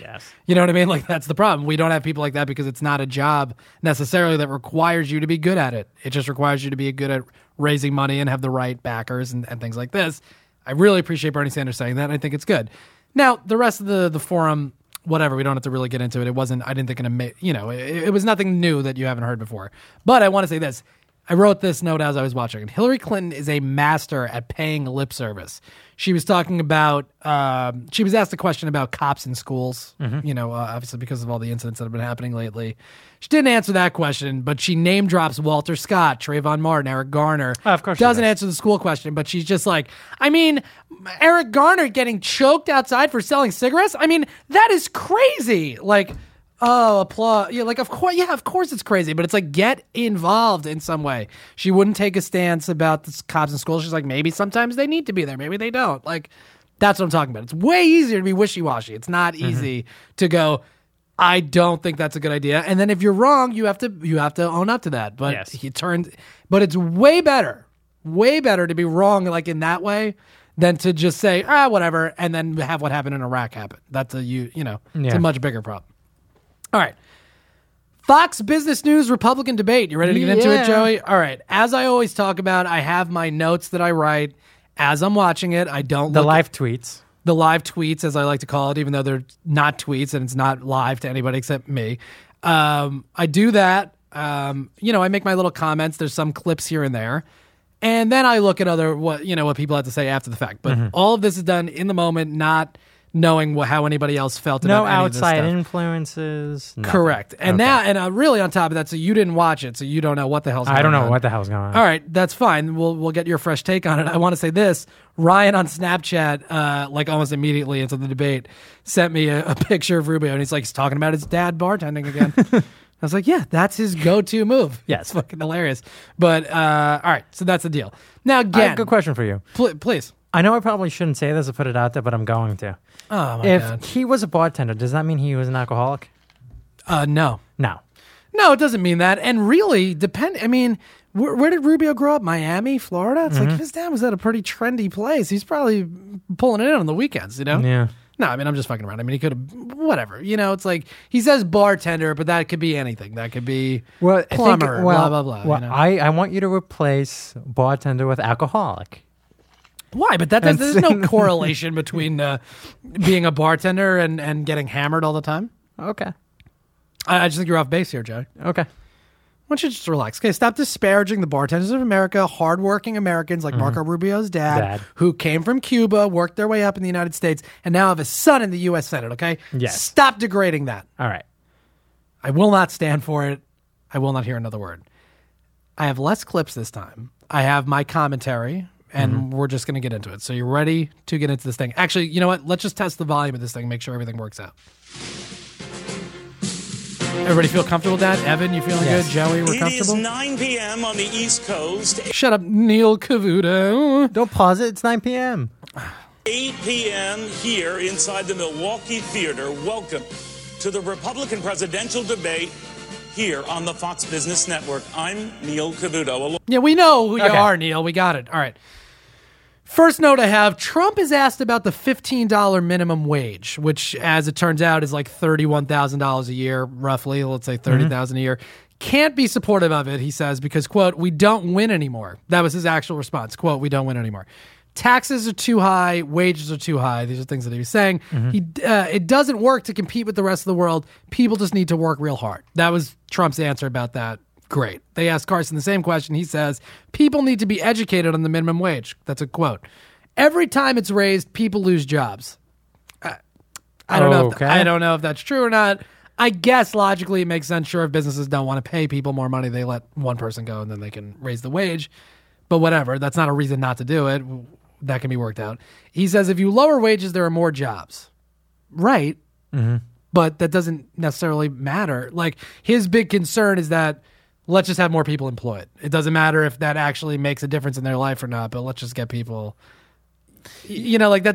Yes. You know what I mean? That's the problem. We don't have people like that because it's not a job necessarily that requires you to be good at it. It just requires you to be good at raising money and have the right backers and things like this. I really appreciate Bernie Sanders saying that, and I think it's good. Now, the rest of the forum, whatever, we don't have to really get into it. It wasn't, I didn't think, it was nothing new that you haven't heard before. But I want to say this. I wrote this note as I was watching. Hillary Clinton is a master at paying lip service. She was talking about, she was asked a question about cops in schools, you know, obviously because of all the incidents that have been happening lately. She didn't answer that question, but she name drops Walter Scott, Trayvon Martin, Eric Garner. Of course she doesn't answer the school question, but she's just like, I mean, Eric Garner getting choked outside for selling cigarettes? I mean, that is crazy. Like... Oh, applaud. Yeah, like, of course, it's crazy, but it's like, get involved in some way. She wouldn't take a stance about the cops in school. She's like, maybe sometimes they need to be there. Maybe they don't. Like, that's what I'm talking about. It's way easier to be wishy-washy. It's not easy to go, I don't think that's a good idea. And then if you're wrong, you have to own up to that. But but it's way better to be wrong, like, in that way, than to just say, whatever, and then have what happened in Iraq happen. That's a, it's a much bigger problem. All right. Fox Business News Republican debate. You ready to get into it, Joey? All right. As I always talk about, I have my notes that I write as I'm watching it. I don't the live tweets. The live tweets, as I like to call it, even though they're not tweets and it's not live to anybody except me. I do that. I make my little comments. There's some clips here and there. And then I look at what people have to say after the fact. But all of this is done in the moment, not knowing how anybody else felt about any of this stuff. No outside influences. Nothing. Correct. And now, really on top of that, so you didn't watch it, so you don't know what the hell's going on. I don't know what the hell's going on. All right, that's fine. We'll get your fresh take on it. I want to say this. Ryan on Snapchat, almost immediately into the debate, sent me a picture of Rubio, and he's like, he's talking about his dad bartending again. I was like, yeah, that's his go-to move. Yes. It's fucking hilarious. But, all right, so that's the deal. Now, again. I have a good question for you. Please. I know I probably shouldn't say this or put it out there, but I'm going to. Oh, my God. If he was a bartender, does that mean he was an alcoholic? No. No, it doesn't mean that. And really, where did Rubio grow up? Miami, Florida? It's like, his dad was at a pretty trendy place. He's probably pulling it in on the weekends, you know? Yeah. No, I'm just fucking around. He could have, whatever. You know, it's like, he says bartender, but that could be anything. That could be plumber, blah, blah, blah. Well, you know? I want you to replace bartender with alcoholic. Why? But there's no correlation between being a bartender and getting hammered all the time. Okay. I just think you're off base here, Joey. Okay. Why don't you just relax? Okay, stop disparaging the bartenders of America, hardworking Americans like Marco Rubio's dad, who came from Cuba, worked their way up in the United States, and now have a son in the U.S. Senate, okay? Yes. Stop degrading that. All right. I will not stand for it. I will not hear another word. I have less clips this time. I have my commentary. And we're just going to get into it. So you're ready to get into this thing. Actually, you know what? Let's just test the volume of this thing, make sure everything works out. Everybody feel comfortable, Dad? Evan, you feeling good? Joey, we're comfortable? It is 9 p.m. on the East Coast. Shut up, Neil Cavuto. Don't pause it. It's 9 p.m. 8 p.m. here inside the Milwaukee Theater. Welcome to the Republican presidential debate. Here on the Fox Business Network, I'm Neil Cavuto. Yeah, we know who you are, Neil. We got it. All right. First note I have, Trump is asked about the $15 minimum wage, which, as it turns out, is like $31,000 a year, roughly. Let's say $30,000 a year. Can't be supportive of it, he says, because, quote, we don't win anymore. That was his actual response. Quote, we don't win anymore. Taxes are too high. Wages are too high. These are things that he was saying. It doesn't work to compete with the rest of the world. People just need to work real hard. That was Trump's answer about that. Great. They asked Carson the same question. He says, people need to be educated on the minimum wage. That's a quote. Every time it's raised, people lose jobs. I don't know if that's true or not. I guess logically it makes sense. Sure, if businesses don't want to pay people more money, they let one person go and then they can raise the wage. But whatever. That's not a reason not to do it. That can be worked out. He says, if you lower wages, there are more jobs. Right. But that doesn't necessarily matter. Like, his big concern is that let's just have more people employed. It doesn't matter if that actually makes a difference in their life or not, but let's just get people, that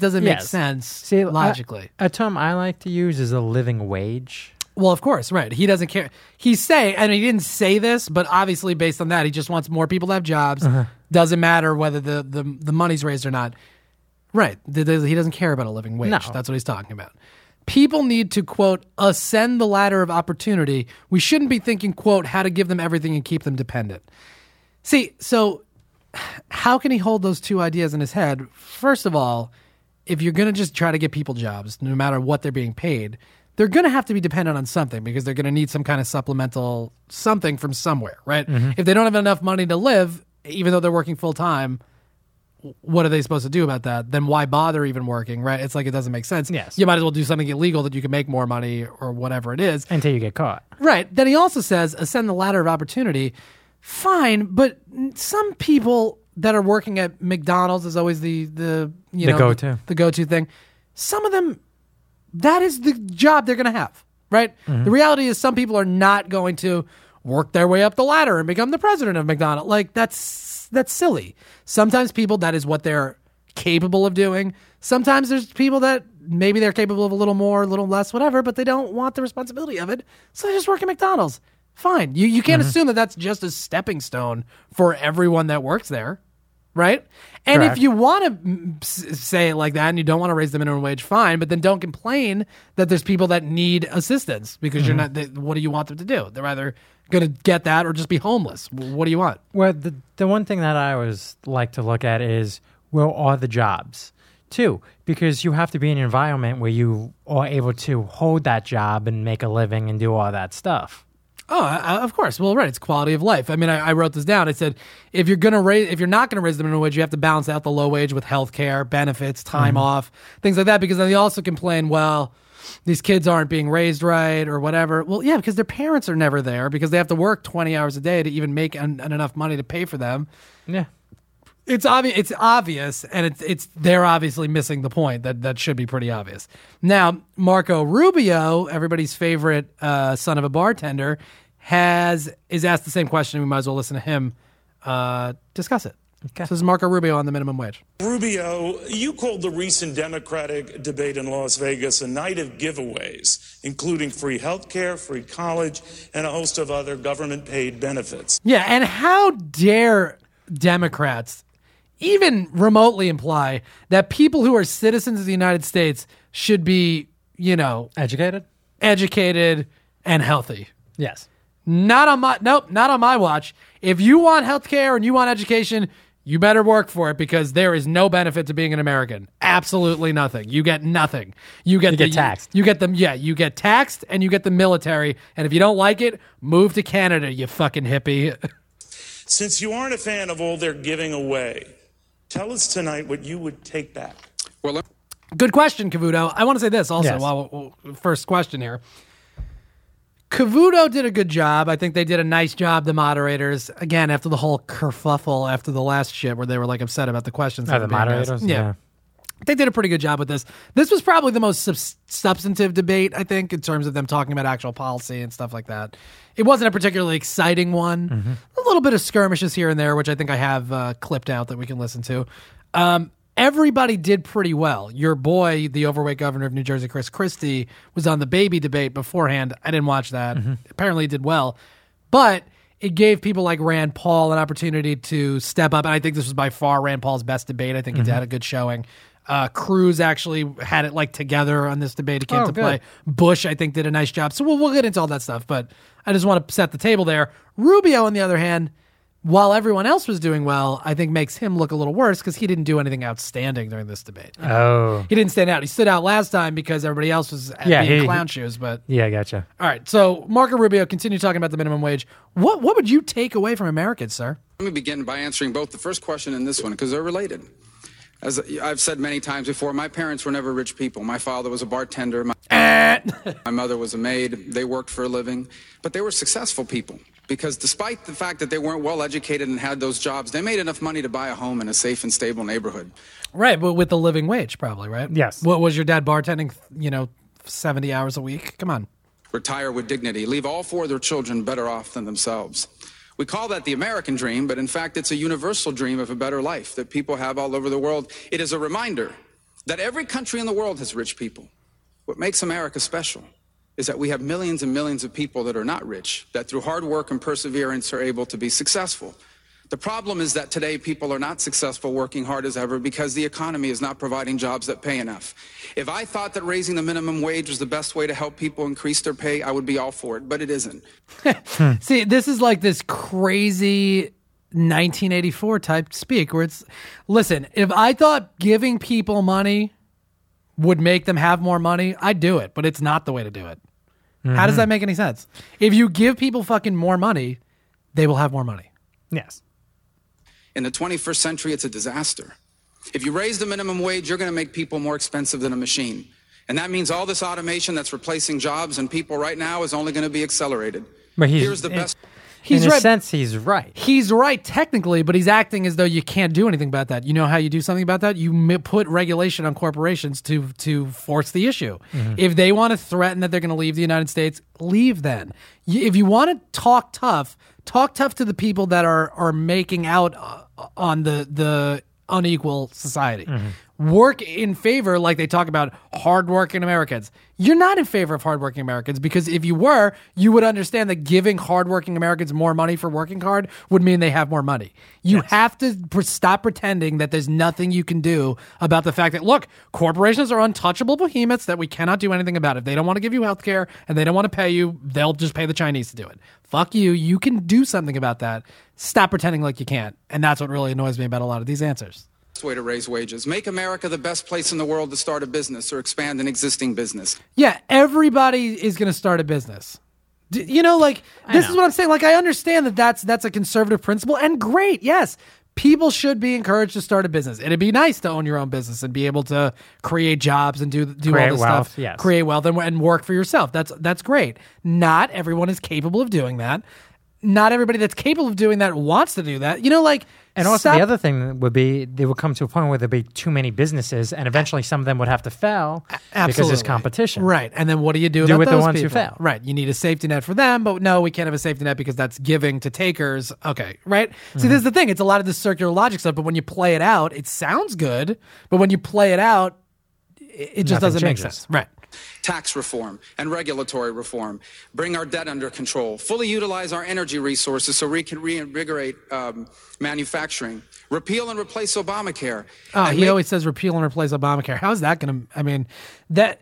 doesn't make sense. See, logically. A term I like to use is a living wage. Well, of course, right. He doesn't care. He didn't say this, but obviously based on that, he just wants more people to have jobs. Doesn't matter whether the money's raised or not. Right. He doesn't care about a living wage. No. That's what he's talking about. People need to, quote, ascend the ladder of opportunity. We shouldn't be thinking, quote, how to give them everything and keep them dependent. See, so how can he hold those two ideas in his head? First of all, if you're going to just try to get people jobs, no matter what they're being paid, they're going to have to be dependent on something because they're going to need some kind of supplemental something from somewhere, right? Mm-hmm. If they don't have enough money to live, even though they're working full time, what are they supposed to do about that? Then why bother even working, right? It's like it doesn't make sense. Yes. You might as well do something illegal that you can make more money or whatever it is. Until you get caught. Right. Then he also says, ascend the ladder of opportunity. Fine, but some people that are working at McDonald's is always the go-to thing. Some of them, that is the job they're going to have, right? Mm-hmm. The reality is some people are not going to work their way up the ladder and become the president of McDonald's. Like, that's silly. Sometimes people, that is what they're capable of doing. Sometimes there's people that maybe they're capable of a little more, a little less, whatever, but they don't want the responsibility of it, so they just work at McDonald's. Fine. You can't mm-hmm. assume that that's just a stepping stone for everyone that works there, right? And correct. If you want to say it like that and you don't want to raise the minimum wage, fine, but then don't complain that there's people that need assistance because mm-hmm. What do you want them to do? They're either going to get that or just be homeless. What do you want? Well, the one thing that I always like to look at is where are the jobs? Too, because you have to be in an environment where you are able to hold that job and make a living and do all that stuff. Oh, of course. Well, right. It's quality of life. I mean, I wrote this down. I said, if you're not going to raise the minimum wage, you have to balance out the low wage with health care, benefits, time mm-hmm. off, things like that, because then they also complain, well, these kids aren't being raised right or whatever. Well, yeah, because their parents are never there because they have to work 20 hours a day to even make enough money to pay for them. Yeah. It's obvious, and they're obviously missing the point that should be pretty obvious. Now, Marco Rubio, everybody's favorite son of a bartender, is asked the same question. We might as well listen to him discuss it. Okay. So this is Marco Rubio on the minimum wage. Rubio, you called the recent Democratic debate in Las Vegas a night of giveaways, including free health care, free college, and a host of other government-paid benefits. Yeah, and how dare Democrats even remotely imply that people who are citizens of the United States should be, educated and healthy. Yes. Not on my watch. If you want healthcare and you want education, you better work for it because there is no benefit to being an American. Absolutely nothing. You get nothing. You get taxed. You get taxed and you get the military. And if you don't like it, move to Canada, you fucking hippie. Since you aren't a fan of all they're giving away, tell us tonight what you would take back. Well, good question, Cavuto. I want to say this also. Yes. First question here. Cavuto did a good job. I think they did a nice job, the moderators. Again, after the whole kerfuffle after the last shit where they were like upset about the questions. The moderators? Yeah. They did a pretty good job with this. This was probably the most substantive debate, I think, in terms of them talking about actual policy and stuff like that. It wasn't a particularly exciting one. Mm-hmm. A little bit of skirmishes here and there, which I think I have clipped out that we can listen to. Everybody did pretty well. Your boy, the overweight governor of New Jersey, Chris Christie, was on the baby debate beforehand. I didn't watch that. Mm-hmm. Apparently he did well. But it gave people like Rand Paul an opportunity to step up. And I think this was by far Rand Paul's best debate. I think mm-hmm. he had a good showing. Cruz actually had it like together on this debate. It came to play. Bush, I think, did a nice job. So we'll get into all that stuff, but I just want to set the table there. Rubio, on the other hand, while everyone else was doing well, I think makes him look a little worse because he didn't do anything outstanding during this debate. Oh. He didn't stand out. He stood out last time because everybody else was being clown shoes. But yeah, gotcha. All right, so Marco Rubio, continue talking about the minimum wage. What would you take away from Americans, sir? Let me begin by answering both the first question and this one because they're related. As I've said many times before, my parents were never rich people. My father was a bartender. My mother was a maid. They worked for a living. But they were successful people because despite the fact that they weren't well-educated and had those jobs, they made enough money to buy a home in a safe and stable neighborhood. Right, but with the living wage probably, right? Yes. What was your dad bartending, 70 hours a week? Come on. Retire with dignity. Leave all four of their children better off than themselves. We call that the American dream, but in fact, it's a universal dream of a better life that people have all over the world. It is a reminder that every country in the world has rich people. What makes America special is that we have millions and millions of people that are not rich, that through hard work and perseverance are able to be successful. The problem is that today people are not successful working hard as ever because the economy is not providing jobs that pay enough. If I thought that raising the minimum wage was the best way to help people increase their pay, I would be all for it, but it isn't. See, this is like this crazy 1984 type speak where it's, listen, if I thought giving people money would make them have more money, I'd do it, but it's not the way to do it. Mm-hmm. How does that make any sense? If you give people fucking more money, they will have more money. Yes. In the 21st century, it's a disaster. If you raise the minimum wage, you're going to make people more expensive than a machine. And that means all this automation that's replacing jobs and people right now is only going to be accelerated. But here's the best. He's in a sense, he's right. He's right technically, but he's acting as though you can't do anything about that. You know how you do something about that? You put regulation on corporations to force the issue. Mm-hmm. If they want to threaten that they're going to leave the United States, leave then. If you want to talk tough to the people that are making out on the unequal society. Mm-hmm. Work in favor, like they talk about hardworking Americans. You're not in favor of hardworking Americans because if you were, you would understand that giving hardworking Americans more money for working hard would mean they have more money. You yes. have to stop pretending that there's nothing you can do about the fact that, look, corporations are untouchable behemoths that we cannot do anything about. If they don't want to give you health care and they don't want to pay you, they'll just pay the Chinese to do it. Fuck you. You can do something about that. Stop pretending like you can't. And that's what really annoys me about a lot of these answers. Way to raise wages. Make America the best place in the world to start a business or expand an existing business. Yeah, everybody is going to start a business. You know, like, this is what I'm saying. Like, I understand that that's a conservative principle, and great, yes. People should be encouraged to start a business. It'd be nice to own your own business and be able to create jobs and do all this wealth, stuff. Yes. Create wealth and work for yourself. That's great. Not everyone is capable of doing that. Not everybody that's capable of doing that wants to do that. You know, like... And also the other thing would be they would come to a point where there'd be too many businesses and eventually some of them would have to fail because there's competition. Right. And then what do you do about with those the ones people? Who fail? Right. You need a safety net for them, but no, we can't have a safety net because that's giving to takers. Okay. Right. Mm-hmm. See, this is the thing. It's a lot of this circular logic stuff, but when you play it out, it sounds good, but when you play it out, it just nothing doesn't changes. Make sense. Right. Tax reform and regulatory reform, bring our debt under control, fully utilize our energy resources so we can reinvigorate manufacturing, repeal and replace Obamacare. Oh, he always says repeal and replace Obamacare. How is that going to, I mean, that,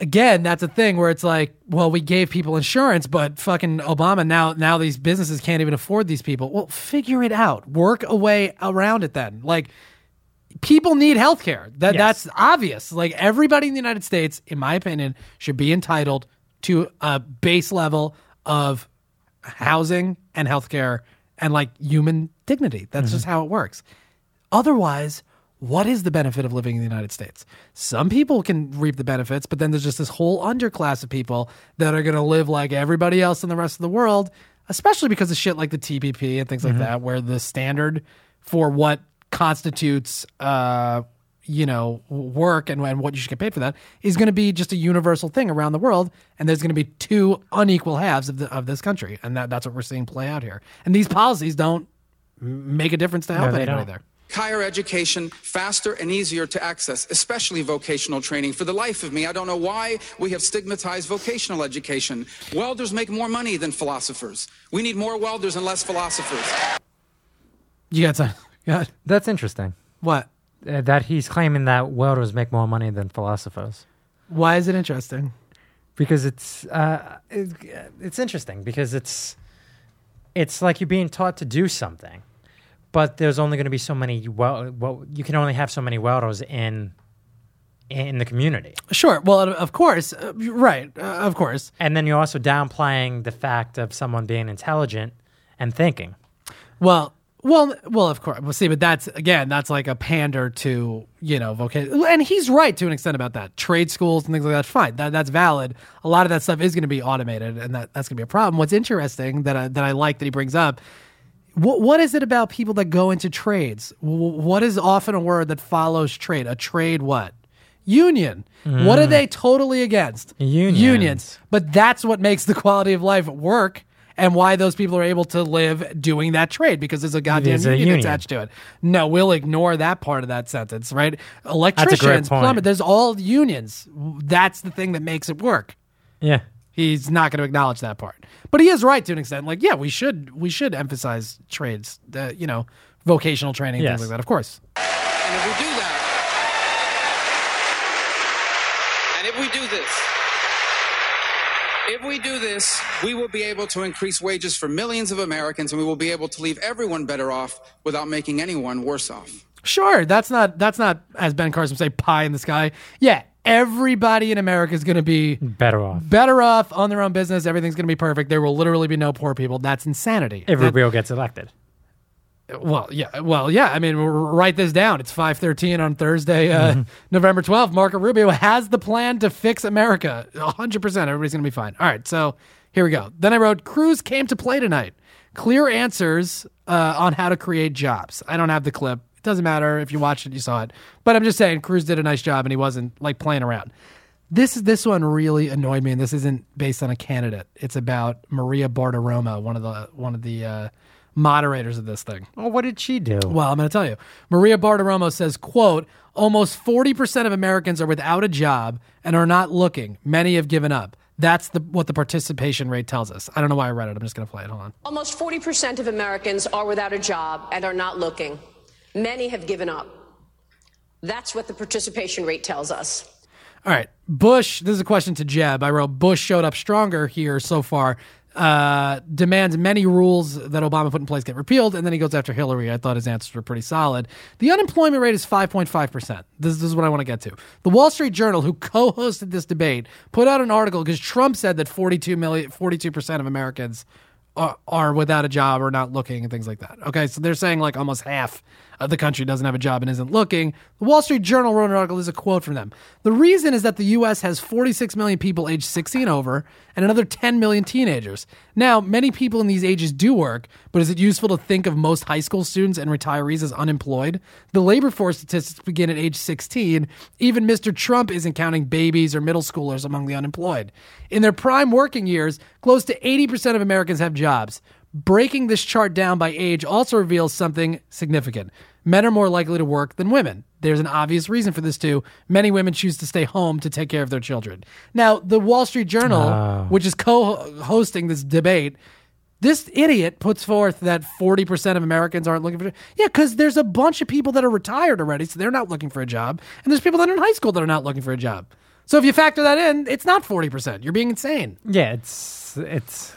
again, that's a thing where it's like, well, we gave people insurance, but fucking Obama, now these businesses can't even afford these people. Well, figure it out. Work a way around it then. Like, people need health care. That's obvious. Like, everybody in the United States, in my opinion, should be entitled to a base level of housing and health care and, like, human dignity. That's just how it works. Otherwise, what is the benefit of living in the United States? Some people can reap the benefits, but then there's just this whole underclass of people that are going to live like everybody else in the rest of the world, especially because of shit like the TPP and things like that, where the standard for what constitutes work and what you should get paid for that is going to be just a universal thing around the world, and there's going to be two unequal halves of this country, and that's what we're seeing play out here. And these policies don't make a difference to help anybody there. Higher education, faster and easier to access, especially vocational training. For the life of me, I don't know why we have stigmatized vocational education. Welders make more money than philosophers. We need more welders and less philosophers. You got time. God. That's interesting. What? That he's claiming that welders make more money than philosophers. Why is it interesting? Because it's interesting because it's like you're being taught to do something, but there's only going to be so many. Well, you can only have so many welders in the community. Sure. Well, of course, right? Of course. And then you're also downplaying the fact of someone being intelligent and thinking. Well, of course. We'll see, but that's like a pander to, vocation. And he's right to an extent about that. Trade schools and things like that, fine. That's valid. A lot of that stuff is going to be automated, and that's going to be a problem. What's interesting that I like that he brings up, what is it about people that go into trades? What is often a word that follows trade? A trade what? Union. Mm. What are they totally against? Unions. But that's what makes the quality of life work. And why those people are able to live doing that trade, because there's a goddamn union attached to it. No, we'll ignore that part of that sentence, right? Electricians, plumbers, there's all unions. That's the thing that makes it work. Yeah. He's not going to acknowledge that part. But he is right to an extent. Like, yeah, we should emphasize trades, vocational training, things like that, of course. And if we do that, and if we do this, we will be able to increase wages for millions of Americans, and we will be able to leave everyone better off without making anyone worse off. Sure, that's not, as Ben Carson would say, pie in the sky. Yeah, everybody in America is going to be better off on their own business. Everything's going to be perfect. There will literally be no poor people. That's insanity. If Rubio gets elected. Well, yeah. I mean, write this down. It's 5:13 on Thursday, November 12th. Marco Rubio has the plan to fix America. 100%. Everybody's going to be fine. All right. So here we go. Then I wrote, Cruz came to play tonight. Clear answers on how to create jobs. I don't have the clip. It doesn't matter. If you watched it, you saw it. But I'm just saying, Cruz did a nice job and he wasn't like playing around. This one really annoyed me. And this isn't based on a candidate. It's about Maria Bartiromo, one of the moderators of this thing. Well, what did she do? Well, I'm going to tell you. Maria Bartiromo says, quote, almost 40% of Americans are without a job and are not looking. Many have given up. That's what the participation rate tells us. I don't know why I read it. I'm just going to play it. Hold on. Almost 40% of Americans are without a job and are not looking. Many have given up. That's what the participation rate tells us. All right. Bush, this is a question to Jeb. I wrote, Bush showed up stronger here so far. Demands many rules that Obama put in place get repealed, and then he goes after Hillary. I thought his answers were pretty solid. The unemployment rate is 5.5%. This is what I want to get to. The Wall Street Journal, who co-hosted this debate, put out an article because Trump said that 42% of Americans are without a job or not looking and things like that. Okay, so they're saying like almost half of the country doesn't have a job and isn't looking. The Wall Street Journal wrote an article. There's a quote from them. The reason is that the U.S. has 46 million people aged 60 and over and another 10 million teenagers. Now, many people in these ages do work, but is it useful to think of most high school students and retirees as unemployed? The labor force statistics begin at age 16. Even Mr. Trump isn't counting babies or middle schoolers among the unemployed. In their prime working years, close to 80% of Americans have jobs. Breaking this chart down by age also reveals something significant. Men are more likely to work than women. There's an obvious reason for this, too. Many women choose to stay home to take care of their children. Now, the Wall Street Journal, which is co-hosting this debate, this idiot puts forth that 40% of Americans aren't looking for a job. Yeah, because there's a bunch of people that are retired already, so they're not looking for a job. And there's people that are in high school that are not looking for a job. So if you factor that in, it's not 40%. You're being insane. Yeah, it's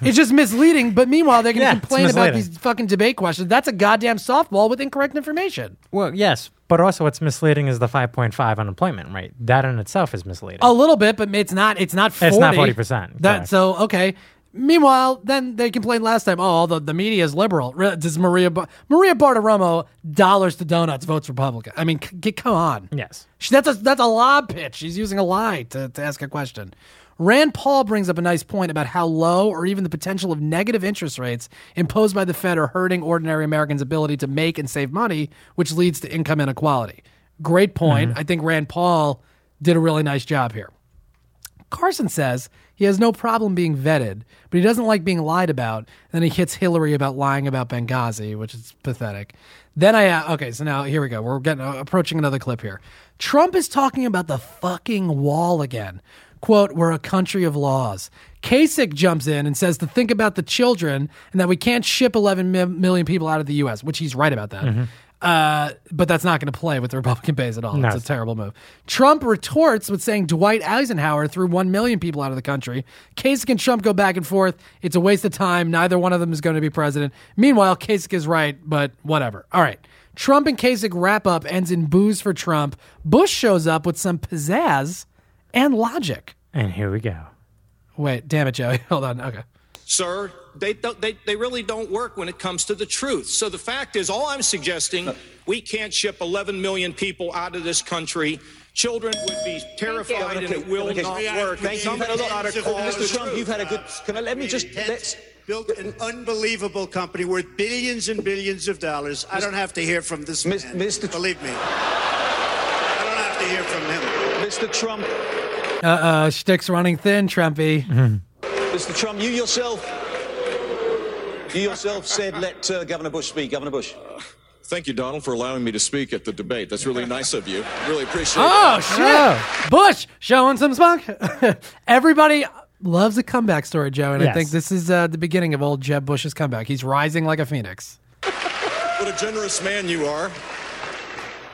just misleading. But meanwhile, they're going to complain about these fucking debate questions. That's a goddamn softball with incorrect information. Well, yes, but also what's misleading is the 5.5 unemployment rate. That in itself is misleading. A little bit, but it's not 40. It's not 40%. So okay. Meanwhile, then they complained last time, the media is liberal. Does Maria Bartiromo, dollars to donuts, votes Republican. I mean, come on. Yes. That's a lie pitch. She's using a lie to ask a question. Rand Paul brings up a nice point about how low or even the potential of negative interest rates imposed by the Fed are hurting ordinary Americans' ability to make and save money, which leads to income inequality. Great point. Mm-hmm. I think Rand Paul did a really nice job here. Carson says he has no problem being vetted, but he doesn't like being lied about. And then he hits Hillary about lying about Benghazi, which is pathetic. Then okay, so now here we go. We're approaching another clip here. Trump is talking about the fucking wall again. Quote, we're a country of laws. Kasich jumps in and says to think about the children and that we can't ship 11 million people out of the U.S., which he's right about that. Mm-hmm. But that's not going to play with the Republican base at all. No. It's a terrible move. Trump retorts with saying Dwight Eisenhower threw 1 million people out of the country. Kasich and Trump go back and forth. It's a waste of time. Neither one of them is going to be president. Meanwhile, Kasich is right, but whatever. All right. Trump and Kasich wrap up, ends in boos for Trump. Bush shows up with some pizzazz and logic. And here we go. Wait, damn it, Joey. Hold on. Okay. Sir, they really don't work when it comes to the truth. So the fact is, all I'm suggesting, we can't ship 11 million people out of this country. Children would be terrified, and it will not work. Thank you. Mr. Trump, you've had a good... Can I let me just... built an unbelievable company worth billions and billions of dollars. I don't have to hear from this man. Believe me. I don't have to hear from him. Mr. Trump... Uh-oh, shtick's running thin, Trumpy. Mm-hmm. Mr. Trump, you yourself said, let Governor Bush speak. Governor Bush. Thank you, Donald, for allowing me to speak at the debate. That's really nice of you. Really appreciate it. Oh, shit. Bush showing some spunk. Everybody loves a comeback story, Joe, and yes. I think this is the beginning of old Jeb Bush's comeback. He's rising like a phoenix. What a generous man you are.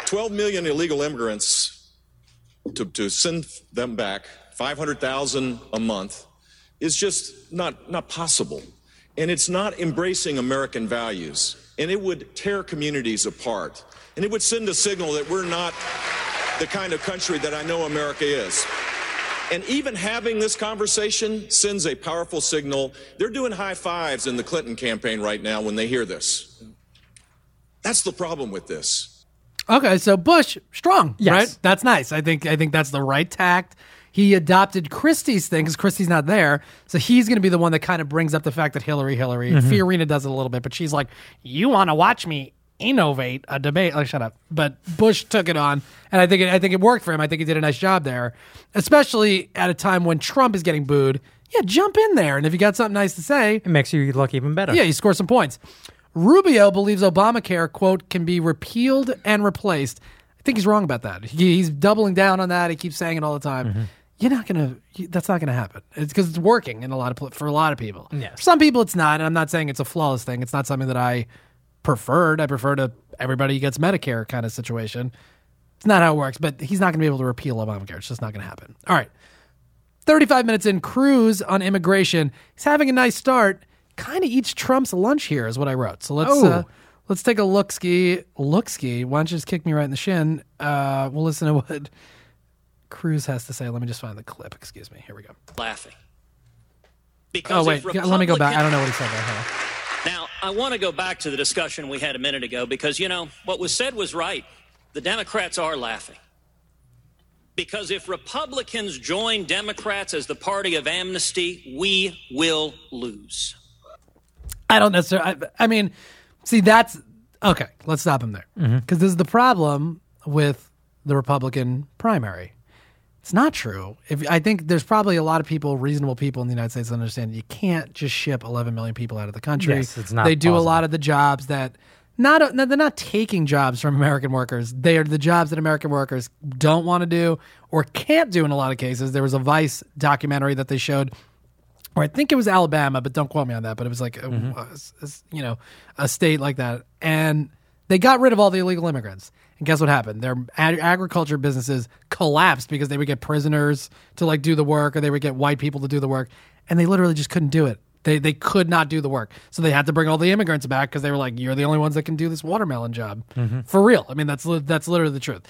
12 million illegal immigrants, to send them back, 500,000 a month. It's just not possible. And it's not embracing American values. and it would tear communities apart. And it would send a signal that we're not the kind of country that I know America is. And even having this conversation sends a powerful signal. They're doing high fives in the Clinton campaign right now when they hear this. That's the problem with this. Okay, so Bush, strong, yes. Right? That's nice. I think that's the right tact. He adopted Christie's thing because Christie's not there. So he's going to be the one that kind of brings up the fact that Hillary. Mm-hmm. Fiorina does it a little bit, but she's like, you want to watch me innovate a debate? Like, shut up. But Bush took it on, and I think it worked for him. I think he did a nice job there, especially at a time when Trump is getting booed. Yeah, jump in there. And if you got something nice to say, it makes you look even better. Yeah, you score some points. Rubio believes Obamacare, quote, can be repealed and replaced. I think he's wrong about that. He's doubling down on that. He keeps saying it all the time. Mm-hmm. That's not gonna happen. It's because it's working for a lot of people. Yes. For some people, it's not, and I'm not saying it's a flawless thing. It's not something that I preferred. I prefer to everybody gets Medicare kind of situation. It's not how it works, but he's not gonna be able to repeal Obamacare. It's just not gonna happen. All right, 35 minutes in, Cruz on immigration. He's having a nice start. Kind of eats Trump's lunch here, is what I wrote. So let's take a look. Look ski. Why don't you just kick me right in the shin? We'll listen to what Cruz has to say. Let me just find the clip. Excuse me. Here we go. Laughing. Because let me go back. I don't know what he said there. Now, I want to go back to the discussion we had a minute ago because, what was said was right. The Democrats are laughing. Because if Republicans join Democrats as the party of amnesty, we will lose. I don't necessarily. I mean, that's okay. Let's stop him there because this is the problem with the Republican primary. It's not true. I think there's probably a lot of people, reasonable people in the United States that understand you can't just ship 11 million people out of the country. Yes, it's not. They do a lot of the jobs that they're not taking jobs from American workers. They are the jobs that American workers don't want to do or can't do in a lot of cases. There was a Vice documentary that they showed, or I think it was Alabama, but don't quote me on that. But it was like a state like that, and they got rid of all the illegal immigrants. And guess what happened? Their agriculture businesses collapsed because they would get prisoners to do the work, or they would get white people to do the work, and they literally just couldn't do it. They could not do the work. So they had to bring all the immigrants back because they were like, you're the only ones that can do this watermelon job. Mm-hmm. For real. I mean, that's literally the truth.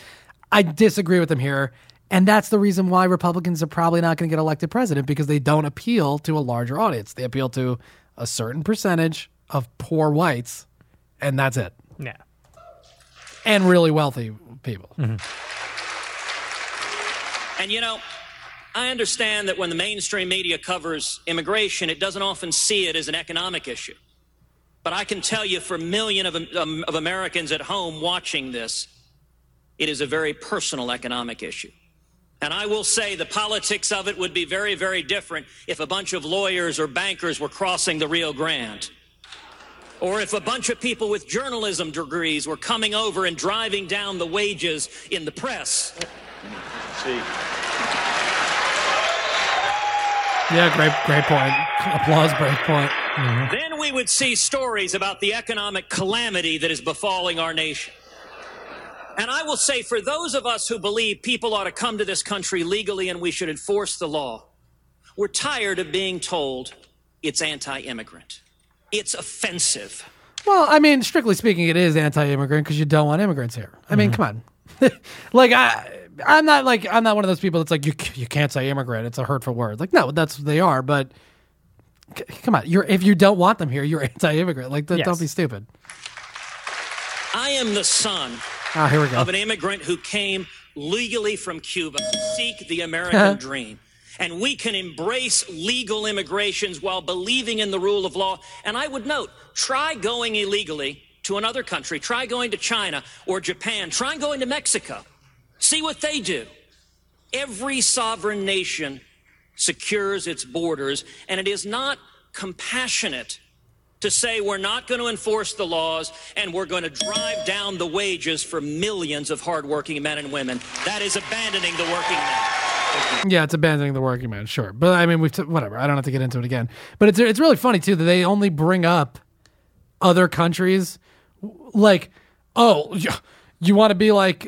I disagree with them here, and that's the reason why Republicans are probably not going to get elected president, because they don't appeal to a larger audience. They appeal to a certain percentage of poor whites, and that's it. Yeah. And really wealthy people. Mm-hmm. And I understand that when the mainstream media covers immigration, it doesn't often see it as an economic issue. But I can tell you, for a million of Americans at home watching this, it is a very personal economic issue. And I will say the politics of it would be very, very different if a bunch of lawyers or bankers were crossing the Rio Grande. Or if a bunch of people with journalism degrees were coming over and driving down the wages in the press. Yeah, great point. Applause break point. Mm-hmm. Then we would see stories about the economic calamity that is befalling our nation. And I will say, for those of us who believe people ought to come to this country legally and we should enforce the law, we're tired of being told it's anti-immigrant. It's offensive. Well, I mean, strictly speaking, it is anti-immigrant because you don't want immigrants here. I mean, come on. I'm not one of those people that's like, you can't say immigrant. It's a hurtful word. Like, no, that's what they are. But come on. If you don't want them here, you're anti-immigrant. Like, Don't be stupid. I am the son of an immigrant who came legally from Cuba to seek the American dream. And we can embrace legal immigrations while believing in the rule of law. And I would note, try going illegally to another country. Try going to China or Japan. Try going to Mexico. See what they do. Every sovereign nation secures its borders, and it is not compassionate to say we're not going to enforce the laws and we're going to drive down the wages for millions of hardworking men and women. That is abandoning the working man. Yeah, it's abandoning the working man, sure. But I mean, whatever. I don't have to get into it again. But it's really funny too that they only bring up other countries, like, oh, you want to be like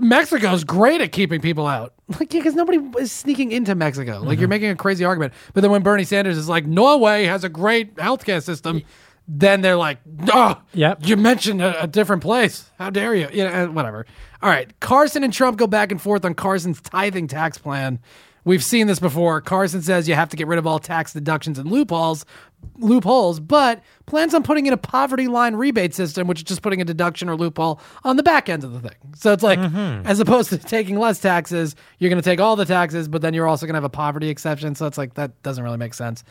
Mexico's great at keeping people out, like, yeah, because nobody is sneaking into Mexico. Like, you're making a crazy argument. But then when Bernie Sanders is like, Norway has a great healthcare system, then they're like, oh, yep, you mentioned a different place. How dare you? You know, whatever. All right. Carson and Trump go back and forth on Carson's tithing tax plan. We've seen this before. Carson says you have to get rid of all tax deductions and loopholes, but plans on putting in a poverty line rebate system, which is just putting a deduction or loophole on the back end of the thing. So it's like, as opposed to taking less taxes, you're going to take all the taxes, but then you're also going to have a poverty exception. So it's like, that doesn't really make sense.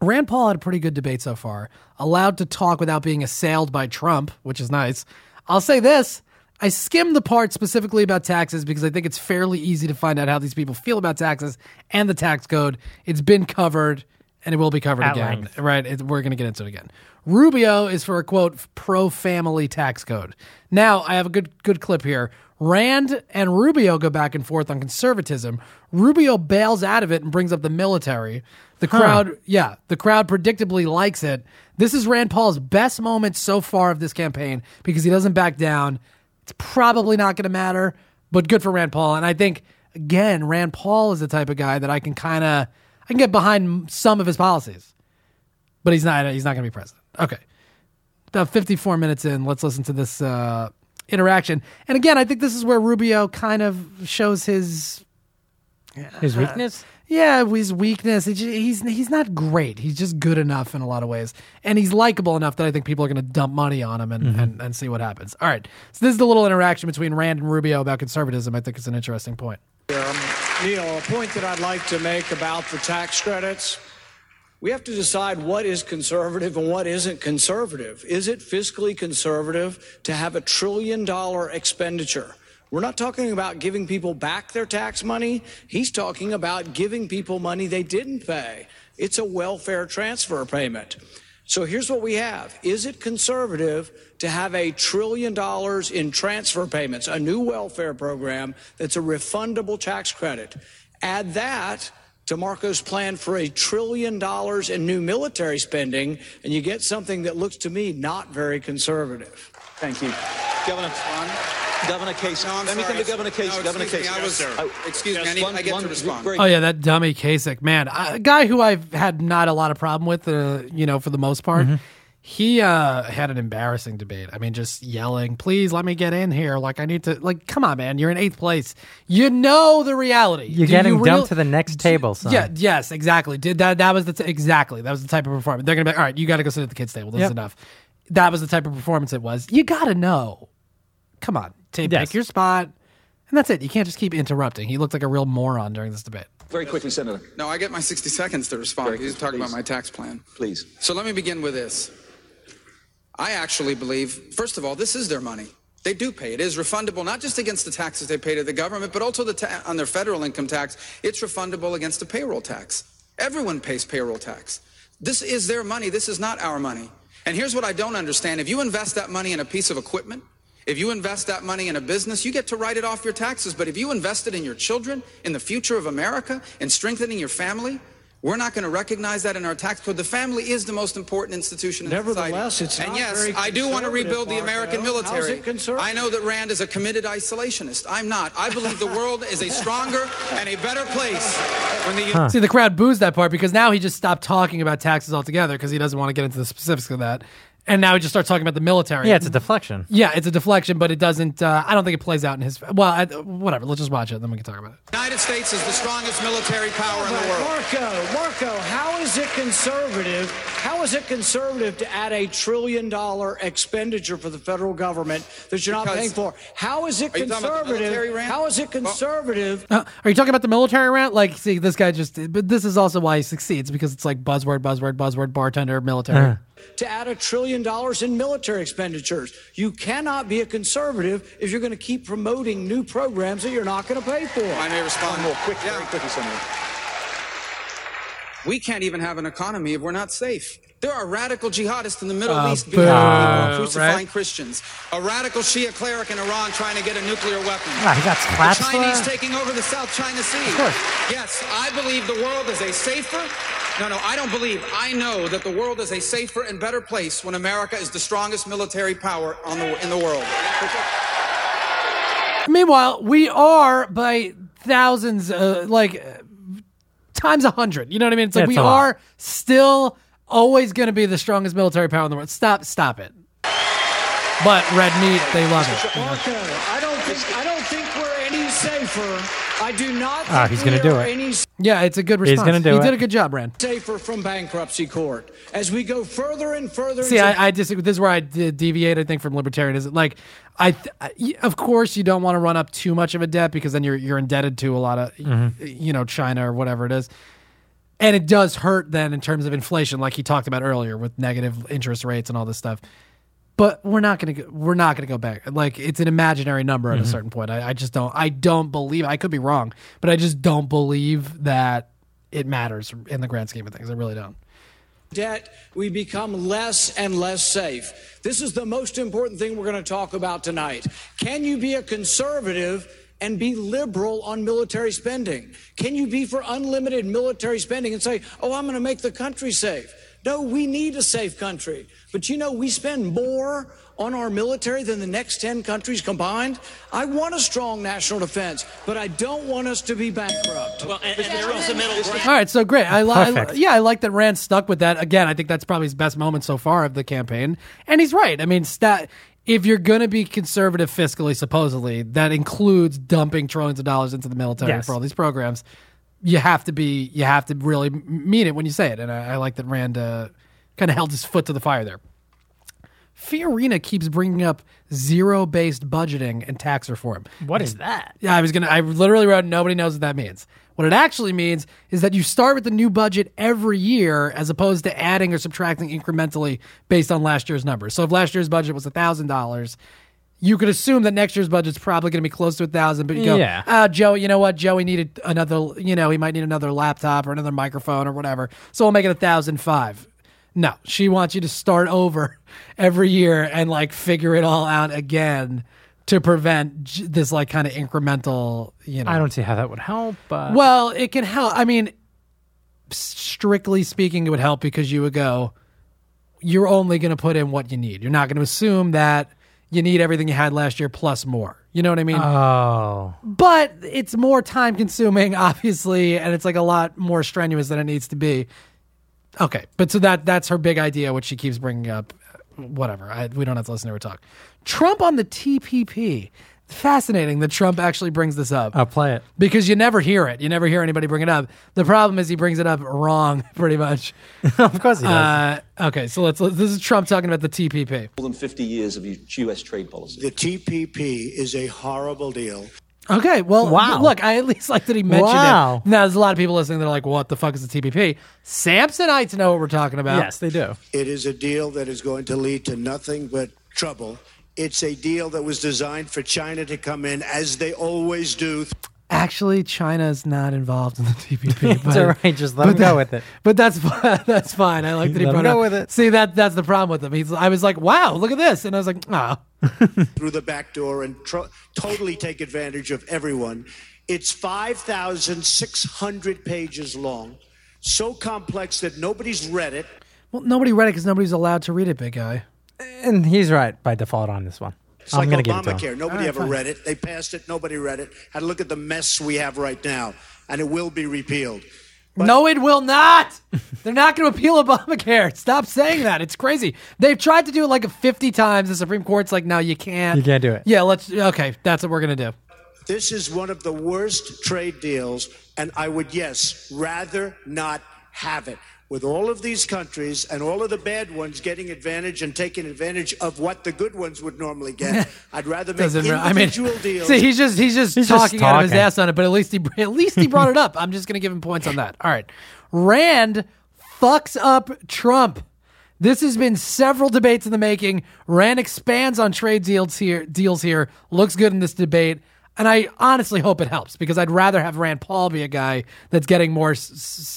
Rand Paul had a pretty good debate so far, allowed to talk without being assailed by Trump, which is nice. I'll say this. I skimmed the part specifically about taxes because I think it's fairly easy to find out how these people feel about taxes and the tax code. It's been covered and it will be covered again. Right? We're going to get into it again. Rubio is for a, quote, pro-family tax code. Now, I have a good clip here. Rand and Rubio go back and forth on conservatism. Rubio bails out of it and brings up the military. The crowd, the crowd predictably likes it. This is Rand Paul's best moment so far of this campaign because he doesn't back down. It's probably not going to matter, but good for Rand Paul. And I think, again, Rand Paul is the type of guy that I can get behind some of his policies, but he's not going to be president. Okay. About 54 minutes in, let's listen to this interaction. And again, I think this is where Rubio kind of shows his weakness. His weakness. He's not great. He's just good enough in a lot of ways. And he's likable enough that I think people are going to dump money on him and see what happens. All right. So this is the little interaction between Rand and Rubio about conservatism. I think it's an interesting point. Neil, a point that I'd like to make about the tax credits. We have to decide what is conservative and what isn't conservative. Is it fiscally conservative to have $1 trillion expenditure? We're not talking about giving people back their tax money. He's talking about giving people money they didn't pay. It's a welfare transfer payment. So here's what we have. Is it conservative to have $1 trillion in transfer payments, a new welfare program that's a refundable tax credit? Add that to Marco's plan for $1 trillion in new military spending, and you get something that looks to me not very conservative. Thank you. Governor Swan. Governor Kasich. No, let me come to Governor Kasich. No, Governor Kasich. I get to respond. Oh, yeah, that dummy Kasich. Man, a guy who I've had not a lot of problem with, for the most part. Mm-hmm. He had an embarrassing debate. I mean, just yelling, please let me get in here. Like, I need to, like, come on, man. You're in 8th place. You know the reality. You're getting dumped to the next table, son. Yeah, yes, exactly. That was the type of performance. They're going to be like, all right, you got to go sit at the kids' table. This is enough. That was the type of performance it was. You got to know. Come on, take your spot. And that's it. You can't just keep interrupting. He looked like a real moron during this debate. Very quickly, Senator. No, I get my 60 seconds to respond. He's talking about my tax plan. Please. So let me begin with this. I actually believe, first of all, this is their money. They do pay. It is refundable, not just against the taxes they pay to the government, but also on their federal income tax. It's refundable against the payroll tax. Everyone pays payroll tax. This is their money. This is not our money. And here's what I don't understand. If you invest that money in a piece of equipment, if you invest that money in a business, you get to write it off your taxes. But if you invest it in your children, in the future of America, in strengthening your family, we're not going to recognize that in our tax code. The family is the most important institution in society. Nevertheless, it's not very conservative. And yes, I do want to rebuild the American military. How is it conservative? I know that Rand is a committed isolationist. I'm not. I believe the world is a stronger and a better place. See, the crowd boos that part because now he just stopped talking about taxes altogether because he doesn't want to get into the specifics of that. And now he just starts talking about the military. Yeah, it's a deflection. Yeah, it's a deflection, but it doesn't... I don't think it plays out in his... Well, whatever. Let's just watch it, then we can talk about it. The United States is the strongest military power in the world. Marco, how is it conservative? How is it conservative to add $1 trillion expenditure for the federal government that you're not paying for? How is it conservative? How is it conservative? Are you talking about the military rant? Like, see, this guy just... But this is also why he succeeds, because it's like buzzword, bartender, military. To add $1 trillion in military expenditures. You cannot be a conservative if you're going to keep promoting new programs that you're not going to pay for. I may respond more quickly. Yeah. Very quickly, Senator. We can't even have an economy if we're not safe. There are radical jihadists in the Middle East crucifying Christians. A radical Shia cleric in Iran trying to get a nuclear weapon. The Chinese taking over the South China Sea. Yes, I believe the world is a safer... I know that the world is a safer and better place when America is the strongest military power in the world. Meanwhile, we are by thousands, times 100. You know what I mean? It's like we are still always going to be the strongest military power in the world. Stop it. But red meat, they love it. Marco, I don't think we're any safer. I do not think he's gonna do it. Yeah, it's a good response. He's gonna do it. He did a good job, Rand. Safer from bankruptcy court. As we go further and further. See, I disagree. This is where I deviate, I think, from libertarianism. Like, of course, you don't want to run up too much of a debt because then you're indebted to a lot of, you know, China or whatever it is. And it does hurt then in terms of inflation, like he talked about earlier with negative interest rates and all this stuff. But we're not gonna go back. Like, it's an imaginary number at a certain point. I just don't. I don't believe. I could be wrong, but I just don't believe that it matters in the grand scheme of things. I really don't. Debt, we become less and less safe. This is the most important thing we're going to talk about tonight. Can you be a conservative and be liberal on military spending? Can you be for unlimited military spending and say, oh, I'm going to make the country safe? No, we need a safe country. But, you know, we spend more on our military than the next 10 countries combined. I want a strong national defense, but I don't want us to be bankrupt. Well, and there is a middle ground. All right, so great. I like that Rand stuck with that. Again, I think that's probably his best moment so far of the campaign. And he's right. I mean, if you're going to be conservative fiscally, supposedly, that includes dumping trillions of dollars into the military for all these programs. You have to really mean it when you say it. And I like that Rand kind of held his foot to the fire there. Fiorina keeps bringing up zero-based budgeting and tax reform. What is that? Yeah, I literally wrote, nobody knows what that means. What it actually means is that you start with the new budget every year as opposed to adding or subtracting incrementally based on last year's numbers. So if last year's budget was $1,000, you could assume that next year's budget's probably going to be close to $1,000, but you go, Joey, you know what? Joey needed another, you know, he might need another laptop or another microphone or whatever, so we'll make it $1,005. No, she wants you to start over every year and, like, figure it all out again to prevent this, like, kind of incremental, you know. I don't see how that would help. But... Well, it can help. I mean, strictly speaking, it would help because you would go, you're only going to put in what you need. You're not going to assume that you need everything you had last year plus more. You know what I mean? Oh. But it's more time-consuming, obviously, and it's like a lot more strenuous than it needs to be. Okay, but so that's her big idea, which she keeps bringing up. Whatever, we don't have to listen to her talk. Trump on the TPP. Fascinating that Trump actually brings this up. I'll play it. Because you never hear it. You never hear anybody bring it up. The problem is he brings it up wrong, pretty much. Of course he does. Okay, so this is Trump talking about the TPP. More than 50 years of U.S. trade policy. The TPP is a horrible deal. Okay, well, look, I at least like that he mentioned it. Now, there's a lot of people listening that are like, what the fuck is the TPP? Samsonites know what we're talking about. Yes, they do. It is a deal that is going to lead to nothing but trouble. It's a deal that was designed for China to come in, as they always do. Actually, China's not involved in the TPP. It's all right. Just let him go with it. But that's fine. I like that he brought it up. Go with it. See, that's the problem with him. I was like, wow, look at this. And I was like, ah. Oh. Through the back door and totally take advantage of everyone. It's 5,600 pages long. So complex that nobody's read it. Well, nobody read it because nobody's allowed to read it, big guy. And he's right by default on this one. It's like Obamacare. Nobody ever read it. They passed it. Nobody read it. Had a look at the mess we have right now. And it will be repealed. But no, it will not. They're not going to repeal Obamacare. Stop saying that. It's crazy. They've tried to do it like 50 times. The Supreme Court's like, no, you can't. You can't do it. Yeah, okay, that's what we're going to do. This is one of the worst trade deals. And I would, rather not have it. With all of these countries and all of the bad ones getting advantage and taking advantage of what the good ones would normally get, I'd rather make individual deals. See, he's just talking out of his ass on it, but at least he brought it up. I'm just going to give him points on that. All right, Rand fucks up Trump. This has been several debates in the making. Rand expands on trade deals here. Looks good in this debate. And I honestly hope it helps, because I'd rather have Rand Paul be a guy that's getting more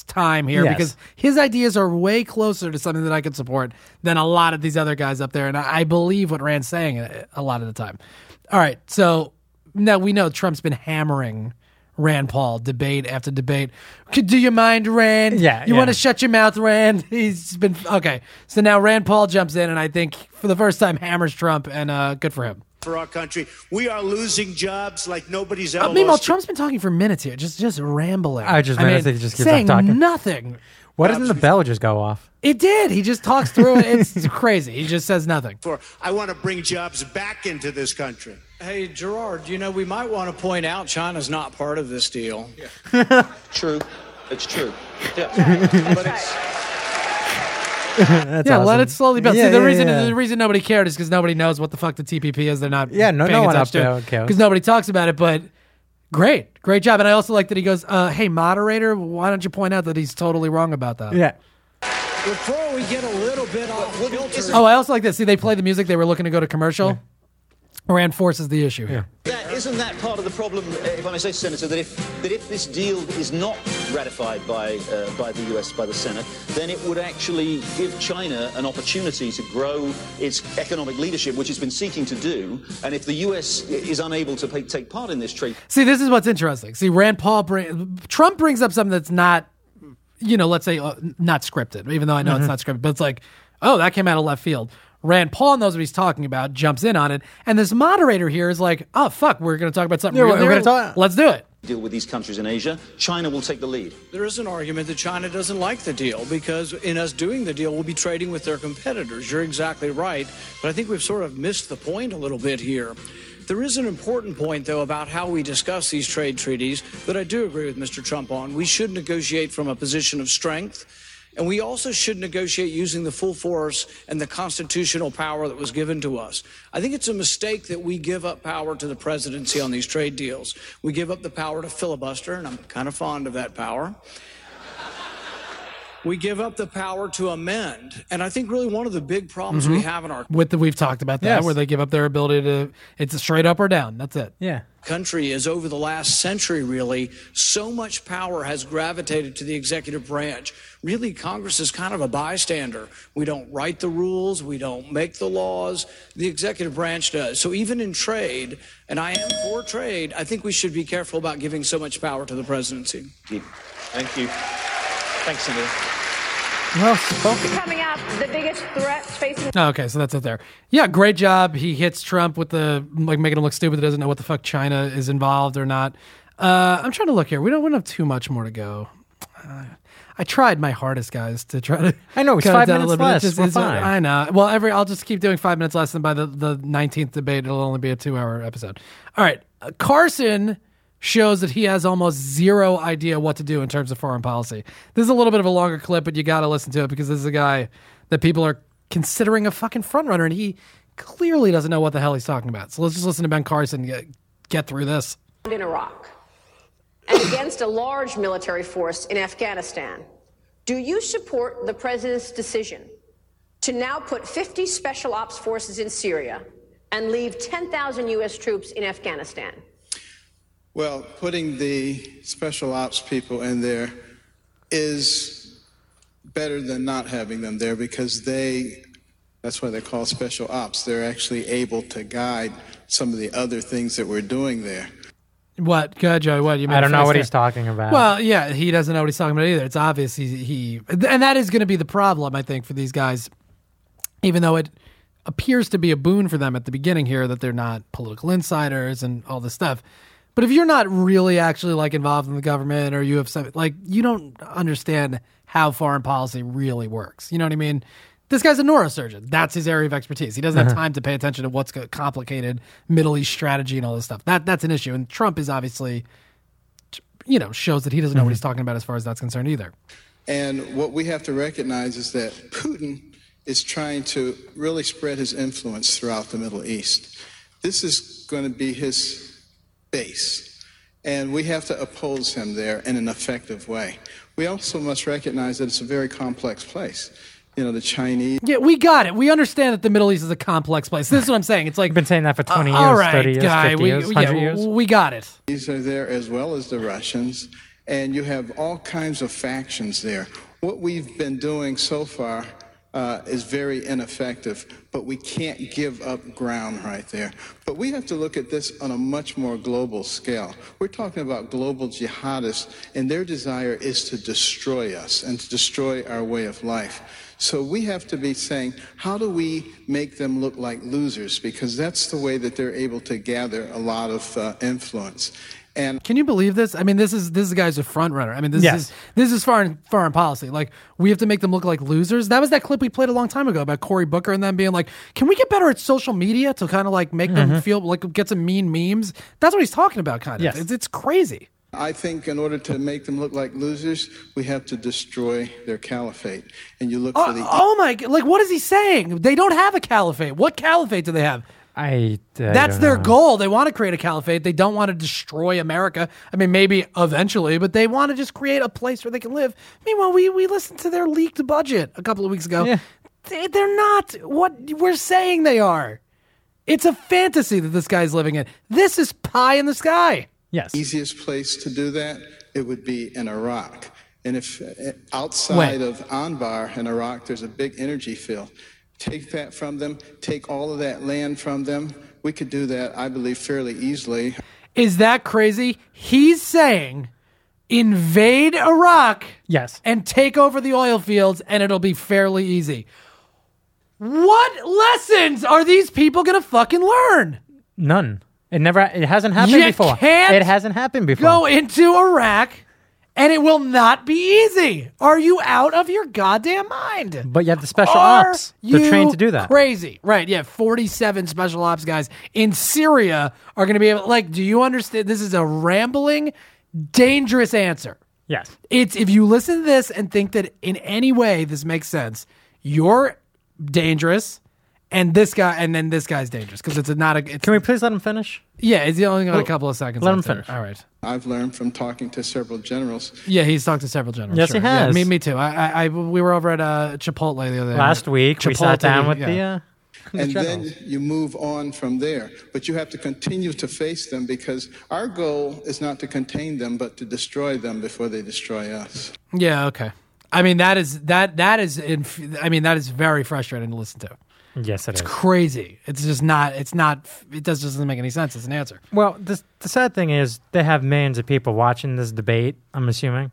time here, because his ideas are way closer to something that I could support than a lot of these other guys up there. And I believe what Rand's saying a lot of the time. All right. So now we know Trump's been hammering Rand Paul debate after debate. Do you mind, Rand? Yeah. You want to shut your mouth, Rand? He's been. Okay. So now Rand Paul jumps in and I think for the first time hammers Trump, and good for him. for our country. We are losing jobs like nobody's ever. Meanwhile, Trump's been talking for minutes here, just rambling. I mean, he just keeps saying talking. Nothing. Why doesn't the bell just go off? It did. He just talks through it. It's crazy. He just says nothing. I want to bring jobs back into this country. Hey, Gerard, you know, we might want to point out China's not part of this deal. Yeah. True. It's true. Yeah. But it's... Awesome. Let it slowly build. Yeah, see, the reason nobody cared is because nobody knows what the fuck the TPP is. They're not. Yeah, no one up there because nobody talks about it. But great job. And I also like that he goes, "Hey, moderator, why don't you point out that he's totally wrong about that?" Yeah. Before we get a little bit off filter. Oh, I also like that. See, they play the music. They were looking to go to commercial. Yeah. Rand forces the issue here. Isn't that part of the problem, if I may say, Senator, that if this deal is not ratified by the U.S., by the Senate, then it would actually give China an opportunity to grow its economic leadership, which it's been seeking to do, and if the U.S. is unable to take part in this trade... See, this is what's interesting. See, Trump brings up something that's not, you know, let's say, not scripted, even though I know it's not scripted, but it's like, oh, that came out of left field. Rand Paul knows what he's talking about, jumps in on it, and this moderator here is like, oh, fuck, we're going to talk about something real. Let's do it. Deal with these countries in Asia, China will take the lead. There is an argument that China doesn't like the deal because in us doing the deal, we'll be trading with their competitors. You're exactly right, but I think we've sort of missed the point a little bit here. There is an important point, though, about how we discuss these trade treaties that I do agree with Mr. Trump on. We should negotiate from a position of strength. And we also should negotiate using the full force and the constitutional power that was given to us. I think it's a mistake that we give up power to the presidency on these trade deals. We give up the power to filibuster, and I'm kind of fond of that power. We give up the power to amend. And I think really one of the big problems we have in our... We've talked about that, where they give up their ability to... It's a straight up or down. That's it. Yeah. Country is over the last century, really, so much power has gravitated to the executive branch. Really, Congress is kind of a bystander. We don't write the rules. We don't make the laws. The executive branch does. So even in trade, and I am for trade, I think we should be careful about giving so much power to the presidency. Thank you. Thanks, Senator. Well spoken. Coming up, the biggest threats facing... Okay, so that's it there. Yeah, great job. He hits Trump with the, like, making him look stupid. He doesn't know what the fuck China is involved or not. I'm trying to look here. We don't have too much more to go. I tried my hardest, guys, to try to... I know, it's 5 minutes less. We're fine. I know. Well, I'll just keep doing 5 minutes less, and by the 19th debate, it'll only be a 2-hour episode. All right, Carson... shows that he has almost zero idea what to do in terms of foreign policy. This is a little bit of a longer clip, but you got to listen to it because this is a guy that people are considering a fucking frontrunner, and he clearly doesn't know what the hell he's talking about. So let's just listen to Ben Carson get through this. In Iraq and against a large military force in Afghanistan, do you support the president's decision to now put 50 special ops forces in Syria and leave 10,000 U.S. troops in Afghanistan? Well, putting the special ops people in there is better than not having them there because that's why they're called special ops. They're actually able to guide some of the other things that we're doing there. What? God, Joey, what? I don't know what he's talking about. Well, yeah, he doesn't know what he's talking about either. It's obvious and that is going to be the problem, I think, for these guys, even though it appears to be a boon for them at the beginning here that they're not political insiders and all this stuff. But if you're not really actually like involved in the government or you have something like you don't understand how foreign policy really works. You know what I mean? This guy's a neurosurgeon. That's his area of expertise. He doesn't have time to pay attention to what's complicated Middle East strategy and all this stuff. That's an issue. And Trump is obviously, you know, shows that he doesn't know what he's talking about as far as that's concerned either. And what we have to recognize is that Putin is trying to really spread his influence throughout the Middle East. This is going to be his base, and we have to oppose him there in an effective way. We also must recognize that it's a very complex place. You know, the Chinese... Yeah, we got it. We understand that the Middle East is a complex place. This is what I'm saying. It's like... I've been saying that for 20 years, right, 30 years, guy, 50 years, 100 years. We got it. These are there as well as the Russians, and you have all kinds of factions there. What we've been doing so far is very ineffective, but we can't give up ground right there. But we have to look at this on a much more global scale. We're talking about global jihadists, and their desire is to destroy us and to destroy our way of life. So we have to be saying, how do we make them look like losers? Because that's the way that they're able to gather a lot of influence. And can you believe this? I mean, this guy's a front runner. I mean, this is foreign policy. Like, we have to make them look like losers. That was that clip we played a long time ago about Cory Booker and them being like, can we get better at social media to kind of like make them feel like, get some mean memes? That's what he's talking about, kind of. Yes. It's crazy. I think in order to make them look like losers, we have to destroy their caliphate. And you look for the... Oh my... Like, what is he saying? They don't have a caliphate. What caliphate do they have? That's their goal. They want to create a caliphate. They don't want to destroy America. I mean, maybe eventually, but they want to just create a place where they can live. Meanwhile, we listened to their leaked budget a couple of weeks ago. Yeah. They're not what we're saying they are. It's a fantasy that this guy's living in. This is pie in the sky. Yes. Easiest place to do that, it would be in Iraq. And if outside of Anbar in Iraq, there's a big energy field. Take that from them, take all of that land from them. We could do that, I believe, fairly easily. Is that crazy? He's saying invade Iraq, yes, and take over the oil fields, and it'll be fairly easy. What lessons are these people going to fucking learn? None. It hasn't happened before. It hasn't happened before. Go into Iraq. And it will not be easy. Are you out of your goddamn mind? But you have the special ops. They're trained to do that. Crazy. Right, yeah. 47 special ops guys in Syria are going to be able... Like, do you understand? This is a rambling, dangerous answer. Yes. It's if you listen to this and think that in any way this makes sense, you're dangerous, and this guy, and then this guy's dangerous, because it's not a... It's, can we please let him finish? Yeah, he's only got a couple of seconds left. Let him finish. All right. I've learned from talking to several generals. Yeah, he's talked to several generals. Yes, he has. Yeah, me too. We were over at Chipotle the other day. Last week, we sat down with the and generals. Then you move on from there. But you have to continue to face them, because our goal is not to contain them, but to destroy them before they destroy us. Yeah, okay. I mean, that is very frustrating to listen to. Yes, it's crazy. It's just not. It's not. It doesn't make any sense as an answer. Well, the sad thing is they have millions of people watching this debate. I'm assuming,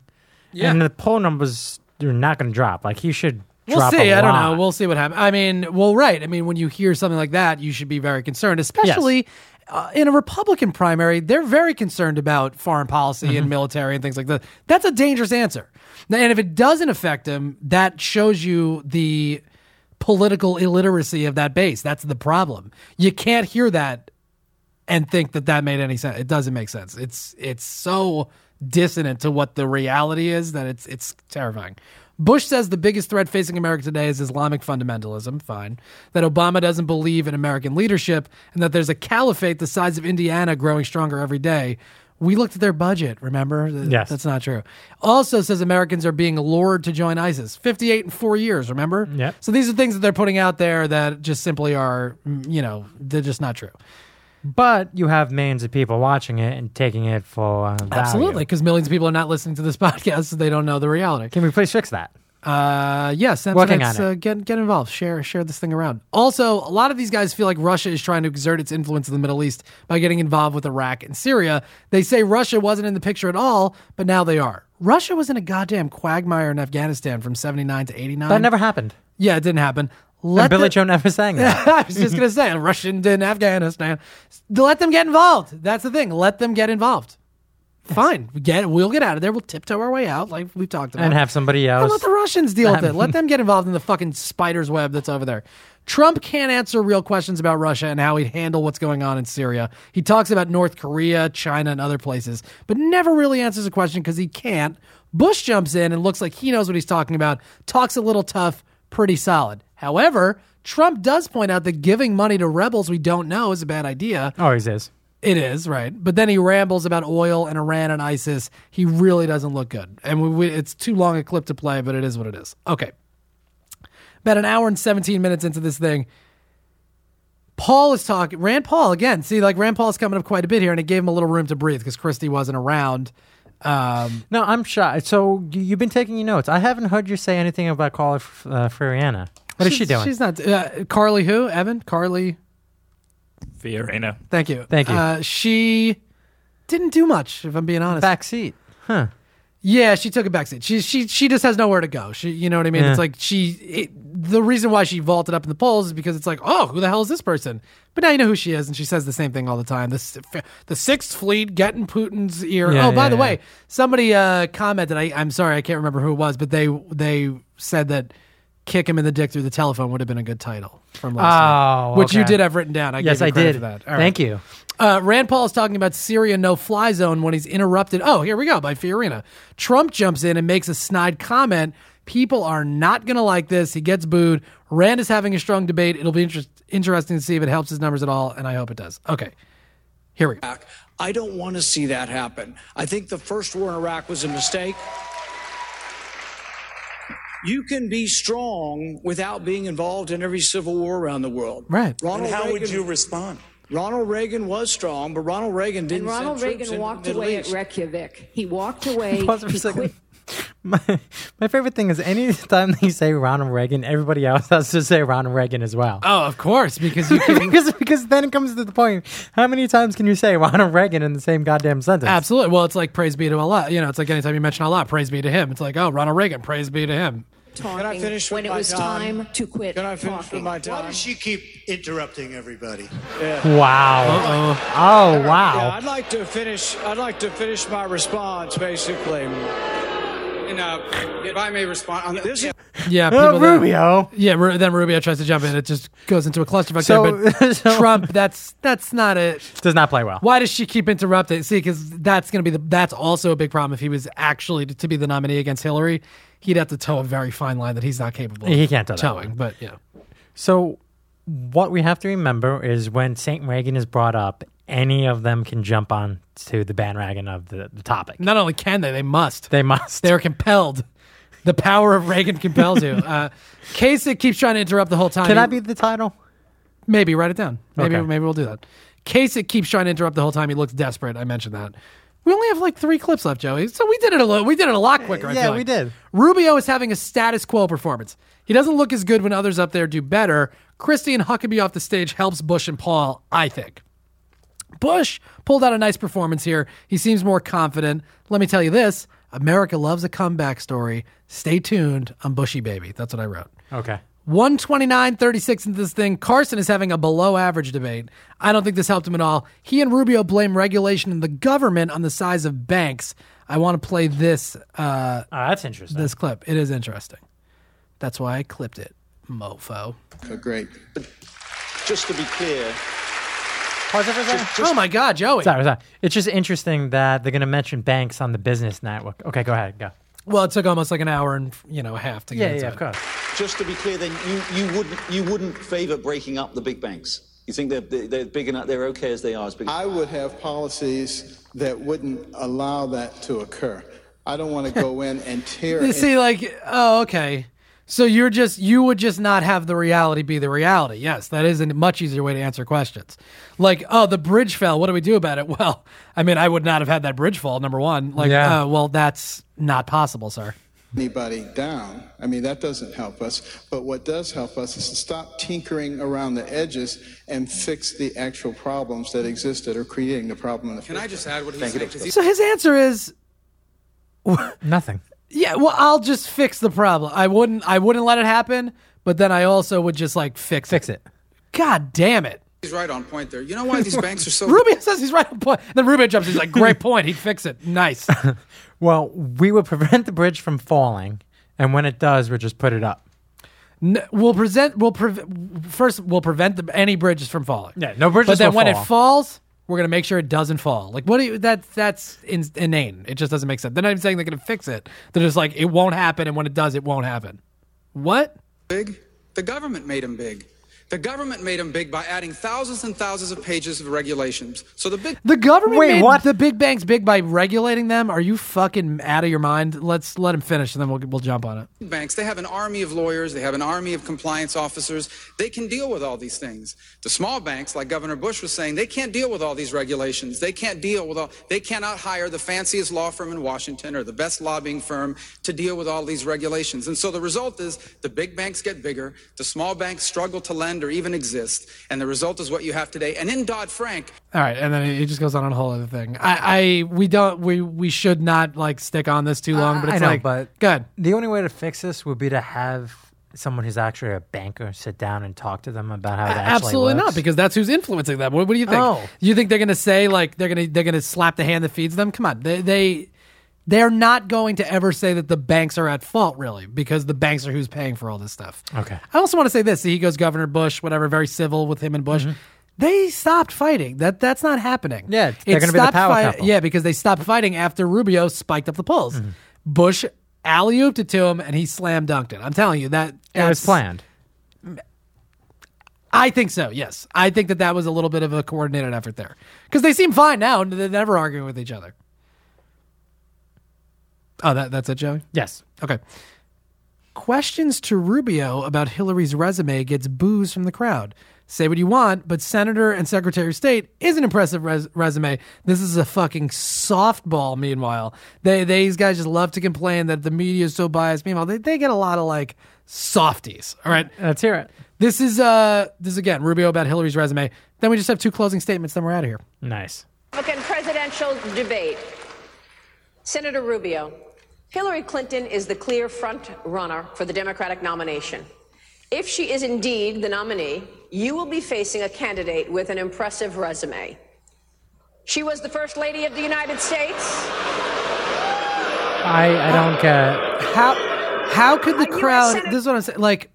yeah. And the poll numbers are not going to drop. Like he should. We'll see. I don't know. We'll see what happens. I mean, well, right. I mean, when you hear something like that, you should be very concerned, especially. Yes. In a Republican primary, they're very concerned about foreign policy and military and things like that. That's a dangerous answer. And if it doesn't affect them, that shows you the political illiteracy of that base. That's the problem. You can't hear that and think that that made any sense. It doesn't make sense. It's so dissonant to what the reality is that it's terrifying. Bush says the biggest threat facing America today is Islamic fundamentalism. Fine. That Obama doesn't believe in American leadership and that there's a caliphate the size of Indiana growing stronger every day. We looked at their budget, remember? Yes. That's not true. Also says Americans are being lured to join ISIS. 58 in 4 years, remember? Yeah. So these are things that they're putting out there that just simply are, you know, they're just not true. But you have millions of people watching it and taking it for value. Absolutely, because millions of people are not listening to this podcast, so they don't know the reality. Can we please fix that? Yes. Working on it. Get involved. Share this thing around. Also, a lot of these guys feel like Russia is trying to exert its influence in the Middle East by getting involved with Iraq and Syria. They say Russia wasn't in the picture at all, but now they are. Russia was in a goddamn quagmire in Afghanistan from 79 to 89. That never happened. Yeah, it didn't happen. And Billy Joe never sang that. I was just going to say, Russians in Afghanistan. Let them get involved. That's the thing. Let them get involved. Fine. We'll get out of there. We'll tiptoe our way out like we've talked about. And have somebody else. Don't let the Russians deal with it. Let them get involved in the fucking spider's web that's over there. Trump can't answer real questions about Russia and how he'd handle what's going on in Syria. He talks about North Korea, China, and other places, but never really answers a question because he can't. Bush jumps in and looks like he knows what he's talking about. Talks a little tough, pretty solid. However, Trump does point out that giving money to rebels we don't know is a bad idea. Always is. It is, right. But then he rambles about oil and Iran and ISIS. He really doesn't look good. And it's too long a clip to play, but it is what it is. Okay. About an hour and 17 minutes into this thing, Paul is talking. Rand Paul, again. See, like, Rand Paul's coming up quite a bit here, and it gave him a little room to breathe because Christie wasn't around. No, I'm shy. So you've been taking your notes. I haven't heard you say anything about calling Fariana. What is she doing? She's not. Carly who? Evan? Carly? Fiorina. Thank you. Thank you. She didn't do much, if I'm being honest. Backseat. Huh. Yeah, she took a backseat. She just has nowhere to go. She, you know what I mean? Yeah. It's like the reason why she vaulted up in the polls is because it's like, oh, who the hell is this person? But now you know who she is, and she says the same thing all the time. The Sixth Fleet getting Putin's ear. Yeah, by the way, somebody commented. I'm sorry, I can't remember who it was, but they said that "Kick him in the dick through the telephone" would have been a good title from last time, which you did have written down. I gave you credit for that. All right. Thank you. Rand Paul is talking about Syria no-fly zone when he's interrupted. Oh, here we go, by Fiorina. Trump jumps in and makes a snide comment. People are not going to like this. He gets booed. Rand is having a strong debate. It'll be interesting to see if it helps his numbers at all, and I hope it does. Okay, here we go. I don't want to see that happen. I think the first war in Iraq was a mistake. You can be strong without being involved in every civil war around the world. Right. How would you respond? Ronald Reagan was strong, but Ronald Reagan didn't. And Ronald Reagan walked away at Reykjavik. He walked away. Pause for a second. My favorite thing is any time they say Ronald Reagan, everybody else has to say Ronald Reagan as well. Oh, of course, because you can... because then it comes to the point: how many times can you say Ronald Reagan in the same goddamn sentence? Absolutely. Well, it's like praise be to Allah. You know, it's like anytime you mention Allah, praise be to him. It's like, oh, Ronald Reagan, praise be to him. Can I finish when it was time to quit? Can I finish with my time? Why does she keep interrupting everybody? Yeah. Wow. Uh-oh. Oh, wow. Yeah, I'd like to finish my response, basically. And if I may respond on this. Yeah, Rubio. Yeah, then Rubio tries to jump in. It just goes into a clusterfuck. But Trump, that's not it. Does not play well. Why does she keep interrupting? See, because that's going to be that's also a big problem. If he was actually to be the nominee against Hillary, he'd have to toe a very fine line that he's not capable of. He can't toe towing, but yeah. So what we have to remember is when St. Reagan is brought up, any of them can jump on to the bandwagon of the topic. Not only can they must. They must. They're compelled. The power of Reagan compels you. Kasich keeps trying to interrupt the whole time. Can that be the title? Maybe. Write it down. Maybe we'll do that. Kasich keeps trying to interrupt the whole time. He looks desperate. I mentioned that. We only have like 3 clips left, Joey. So we did it a lot quicker. Yeah, we did. Rubio is having a status quo performance. He doesn't look as good when others up there do better. Christie and Huckabee off the stage helps Bush and Paul, I think. Bush pulled out a nice performance here. He seems more confident. Let me tell you this. America loves a comeback story. Stay tuned on Bushy Baby. That's what I wrote. Okay. 129.36 into this thing. Carson is having a below-average debate. I don't think this helped him at all. He and Rubio blame regulation and the government on the size of banks. I want to play this. That's interesting. This clip. It is interesting. That's why I clipped it, mofo. Okay, great. But just to be clear... oh, my God, Joey. Sorry. It's just interesting that they're going to mention banks on the business network. Okay, go ahead. Go. Well, it took almost like an hour and a half to get into it. Yeah, of course. Just to be clear, then, you wouldn't favor breaking up the big banks? You think they're big enough, they're okay as they are? As big I would have policies that wouldn't allow that to occur. I don't want to go in and tear it. See, okay. So you would just not have the reality be the reality. Yes, that is a much easier way to answer questions. Like, oh, the bridge fell. What do we do about it? Well, I mean, I would not have had that bridge fall, number one. Well, that's not possible, sir. Anybody down. I mean, that doesn't help us. But what does help us is to stop tinkering around the edges and fix the actual problems that exist that are creating the problem in the future. Can I just add what he's saying? So his answer is... nothing. Yeah, well, I'll just fix the problem. I wouldn't let it happen, but then I also would just fix it. God damn it. He's right on point there. You know why these banks are so... Rubio says he's right on point. Then Rubio jumps in. He's like, great point. He'd fix it. Nice. Well, we would prevent the bridge from falling, and when it does, we'll just put it up. No, we'll prevent any bridges from falling. Yeah, no bridges will fall. But then when it falls... we're going to make sure it doesn't fall. Like, what do you, that's inane. It just doesn't make sense. They're not even saying they're going to fix it. They're just like, it won't happen. And when it does, it won't happen. What? Big? The government made them big. The government made them big by adding thousands and thousands of pages of regulations. So the government made the big banks big by regulating them? Are you fucking out of your mind? Let's let him finish and then we'll jump on it. Banks, they have an army of lawyers. They have an army of compliance officers. They can deal with all these things. The small banks, like Governor Bush was saying, they can't deal with all these regulations. They can't deal with all. They cannot hire the fanciest law firm in Washington or the best lobbying firm to deal with all these regulations. And so the result is the big banks get bigger. The small banks struggle to lend or even exist, and the result is what you have today. And in Dodd-Frank, all right, and then it just goes on a whole other thing. We should not like stick on this too long, but good. The only way to fix this would be to have someone who's actually a banker sit down and talk to them about how it actually absolutely works. Not, because that's who's influencing them. What do you think? Oh. You think they're going to say like they're going to slap the hand that feeds them? Come on, They're not going to ever say that the banks are at fault, really, because the banks are who's paying for all this stuff. Okay. I also want to say this. He goes, Governor Bush, whatever, very civil with him and Bush. Mm-hmm. They stopped fighting. That's not happening. Yeah, they're going to be the power couple. Yeah, because they stopped fighting after Rubio spiked up the polls. Mm-hmm. Bush alley-ooped it to him, and he slam dunked it. I'm telling you, it was planned. I think so, yes. I think that was a little bit of a coordinated effort there. Because they seem fine now, and they're never arguing with each other. Oh, that's it, Joey? Yes. Okay. Questions to Rubio about Hillary's resume gets boos from the crowd. Say what you want, but Senator and Secretary of State is an impressive resume. This is a fucking softball, meanwhile. These guys just love to complain that the media is so biased. Meanwhile, they get a lot of, like, softies. All right? Let's hear it. This is again, Rubio about Hillary's resume. Then we just have two closing statements, then we're out of here. Nice. Republican presidential debate. Senator Rubio. Hillary Clinton is the clear front runner for the Democratic nomination. If she is indeed the nominee, you will be facing a candidate with an impressive resume. She was the First Lady of the United States. I don't care. How could the crowd, this is what I'm saying, like,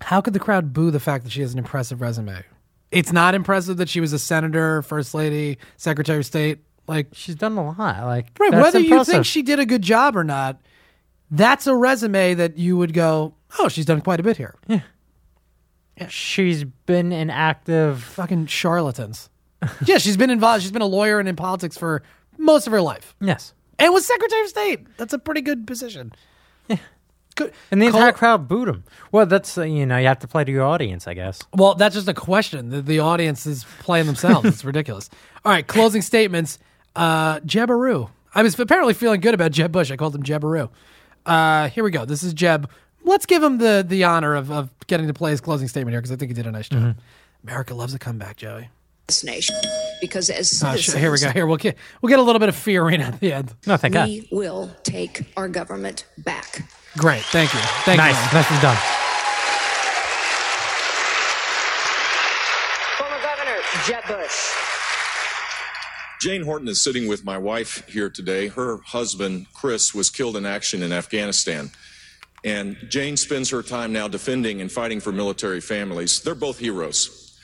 how could the crowd boo the fact that she has an impressive resume? It's not impressive that she was a senator, First Lady, Secretary of State. Like, she's done a lot. Like, right, that's whether impressive. You think she did a good job or not, that's a resume that you would go, oh, she's done quite a bit here. Yeah. She's been an active fucking charlatans. Yeah, she's been involved. She's been a lawyer and in politics for most of her life. Yes. And was Secretary of State. That's a pretty good position. Yeah. Good. And the entire crowd booed him. Well, that's, you have to play to your audience, I guess. Well, that's just a question. The audience is playing themselves. It's ridiculous. All right, closing statements. Jebaroo. I was apparently feeling good about Jeb Bush. I called him Jebaroo. Here we go. This is Jeb. Let's give him the honor of getting to play his closing statement here because I think he did a nice job. Mm-hmm. America loves a comeback, Joey. This nation, because as citizens, here we go. Here we'll get a little bit of fear in at the end. No, thank God. We will take our government back. Great. Thank you. Thank you. Nice. Nicely done. Former Governor Jeb Bush. Jane Horton is sitting with my wife here today. Her husband, Chris, was killed in action in Afghanistan. And Jane spends her time now defending and fighting for military families. They're both heroes.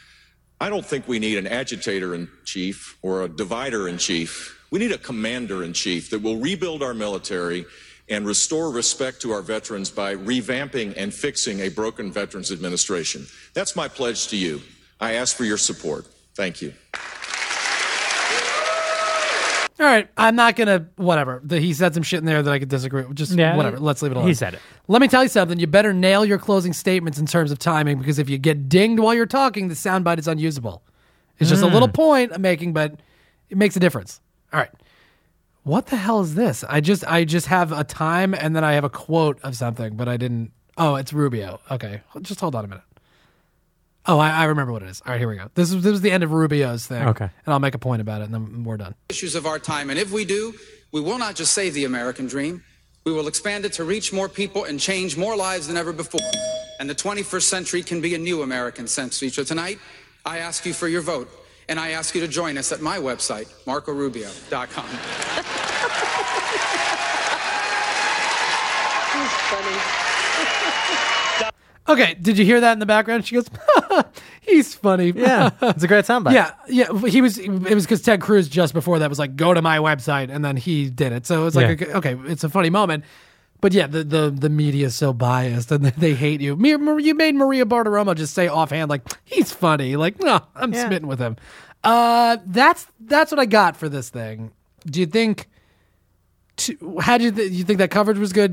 I don't think we need an agitator-in-chief or a divider-in-chief. We need a commander-in-chief that will rebuild our military and restore respect to our veterans by revamping and fixing a broken Veterans Administration. That's my pledge to you. I ask for your support. Thank you. All right, I'm not going to, whatever. He said some shit in there that I could disagree with. Just whatever, let's leave it alone. He said it. Let me tell you something. You better nail your closing statements in terms of timing, because if you get dinged while you're talking, the soundbite is unusable. It's just a little point I'm making, but it makes a difference. All right. What the hell is this? I just have a time, and then I have a quote of something, but I didn't. Oh, it's Rubio. Okay, just hold on a minute. Oh, I remember what it is. All right, here we go. This was the end of Rubio's thing. Okay. And I'll make a point about it, and then we're done. Issues of our time, and if we do, we will not just save the American dream. We will expand it to reach more people and change more lives than ever before. And the 21st century can be a new American century. So tonight, I ask you for your vote, and I ask you to join us at my website, MarcoRubio.com. He's funny. Okay, did you hear that in the background? She goes, he's funny. Yeah, it's a great soundbite. Yeah. It was because Ted Cruz just before that was like, go to my website, and then he did it. So it was like, okay, it's a funny moment. But yeah, the media is so biased and they hate you. You made Maria Bartiromo just say offhand, like, he's funny. Like, no, I'm smitten with him. That's what I got for this thing. Do you think? You think that coverage was good?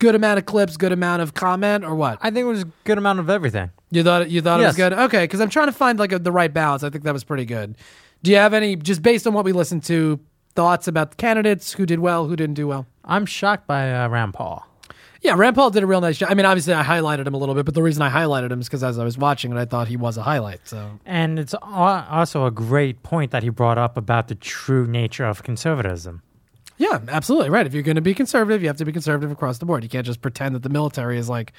Good amount of clips, good amount of comment, or what? I think it was a good amount of everything. You thought it was good? Okay, because I'm trying to find like the right balance. I think that was pretty good. Do you have any, just based on what we listened to, thoughts about the candidates, who did well, who didn't do well? I'm shocked by Rand Paul. Yeah, Rand Paul did a real nice job. I mean, obviously I highlighted him a little bit, but the reason I highlighted him is because as I was watching it, I thought he was a highlight. So, and it's also a great point that he brought up about the true nature of conservatism. Yeah, absolutely right. If you're going to be conservative, you have to be conservative across the board. You can't just pretend that the military is like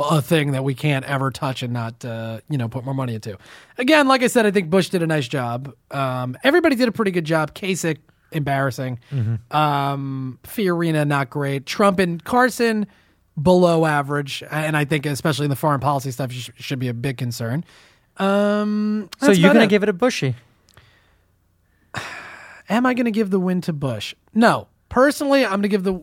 a thing that we can't ever touch and not, put more money into. Again, like I said, I think Bush did a nice job. Everybody did a pretty good job. Kasich, embarrassing. Mm-hmm. Fiorina, not great. Trump and Carson, below average. And I think especially in the foreign policy stuff, should be a big concern. So you're going to give it a Bushy? Am I going to give the win to Bush? No. Personally, I'm going to give the...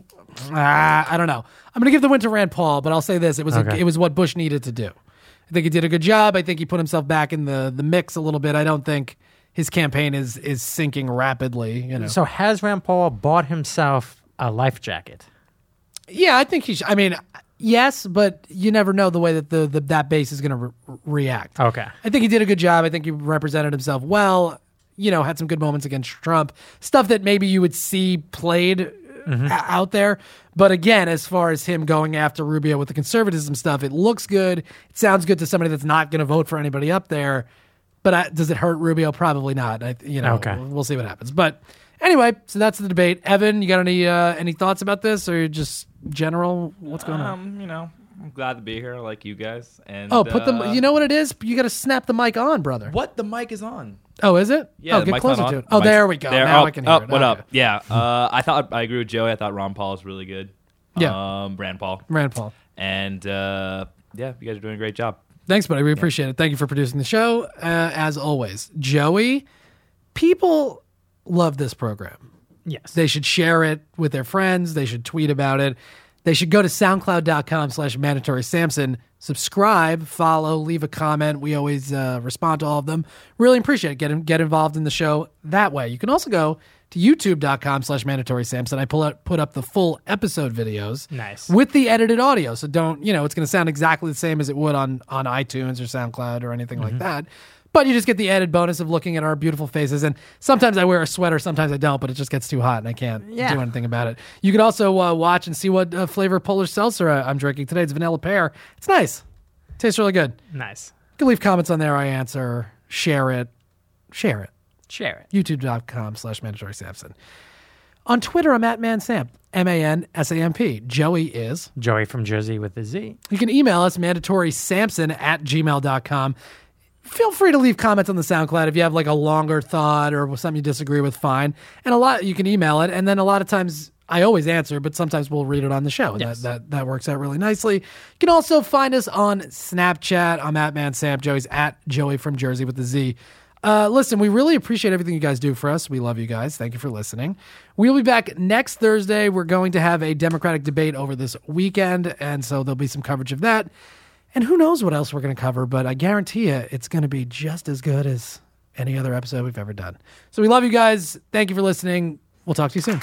I don't know. I'm going to give the win to Rand Paul, but I'll say this. It was what Bush needed to do. I think he did a good job. I think he put himself back in the mix a little bit. I don't think his campaign is sinking rapidly. So has Rand Paul bought himself a life jacket? Yeah, I think he should. I mean... Yes, but you never know the way that that base is going to react. Okay. I think he did a good job. I think he represented himself well. Had some good moments against Trump. Stuff that maybe you would see played out there. But again, as far as him going after Rubio with the conservatism stuff, it looks good. It sounds good to somebody that's not going to vote for anybody up there. But does it hurt Rubio? Probably not. Okay. We'll see what happens. But anyway, so that's the debate. Evan, you got any thoughts about this, or just general? What's going on? I'm glad to be here, like you guys. And you know what it is? You got to snap the mic on, brother. What? The mic is on. Oh, is it? Yeah, get closer to it. Oh, there we go. There. Now I can hear it. What up? Yeah. I agree with Joey. I thought Ron Paul was really good. Yeah. Rand Paul. And you guys are doing a great job. Thanks, buddy. We appreciate it. Thank you for producing the show, as always. Joey, people love this program. Yes. They should share it with their friends. They should tweet about it. They should go to soundcloud.com/mandatorysampson, subscribe, follow, leave a comment. We always respond to all of them. Really appreciate it. Get involved in the show that way. You can also go to youtube.com/mandatorysampson. I put up the full episode videos. Nice. With the edited audio. So it's going to sound exactly the same as it would on iTunes or SoundCloud or anything like that. But you just get the added bonus of looking at our beautiful faces. And sometimes I wear a sweater, sometimes I don't, but it just gets too hot and I can't do anything about it. You can also watch and see what flavor Polish seltzer I'm drinking today. It's vanilla pear. It's nice. Tastes really good. Nice. You can leave comments on there. I answer. Share it. YouTube.com/MandatorySampson. On Twitter, I'm at ManSamp. ManSamp. Joey is? Joey from Jersey with a Z. You can email us, mandatorysampson@gmail.com. Feel free to leave comments on the SoundCloud if you have like a longer thought or something you disagree with, fine. And you can email it. And then a lot of times I always answer, but sometimes we'll read it on the show. Yes. That works out really nicely. You can also find us on Snapchat. I'm at ManSamp. Joey's at Joey from Jersey with the Z. Listen, we really appreciate everything you guys do for us. We love you guys. Thank you for listening. We'll be back next Thursday. We're going to have a Democratic debate over this weekend. And so there'll be some coverage of that. And who knows what else we're going to cover, but I guarantee you it's going to be just as good as any other episode we've ever done. So we love you guys. Thank you for listening. We'll talk to you soon.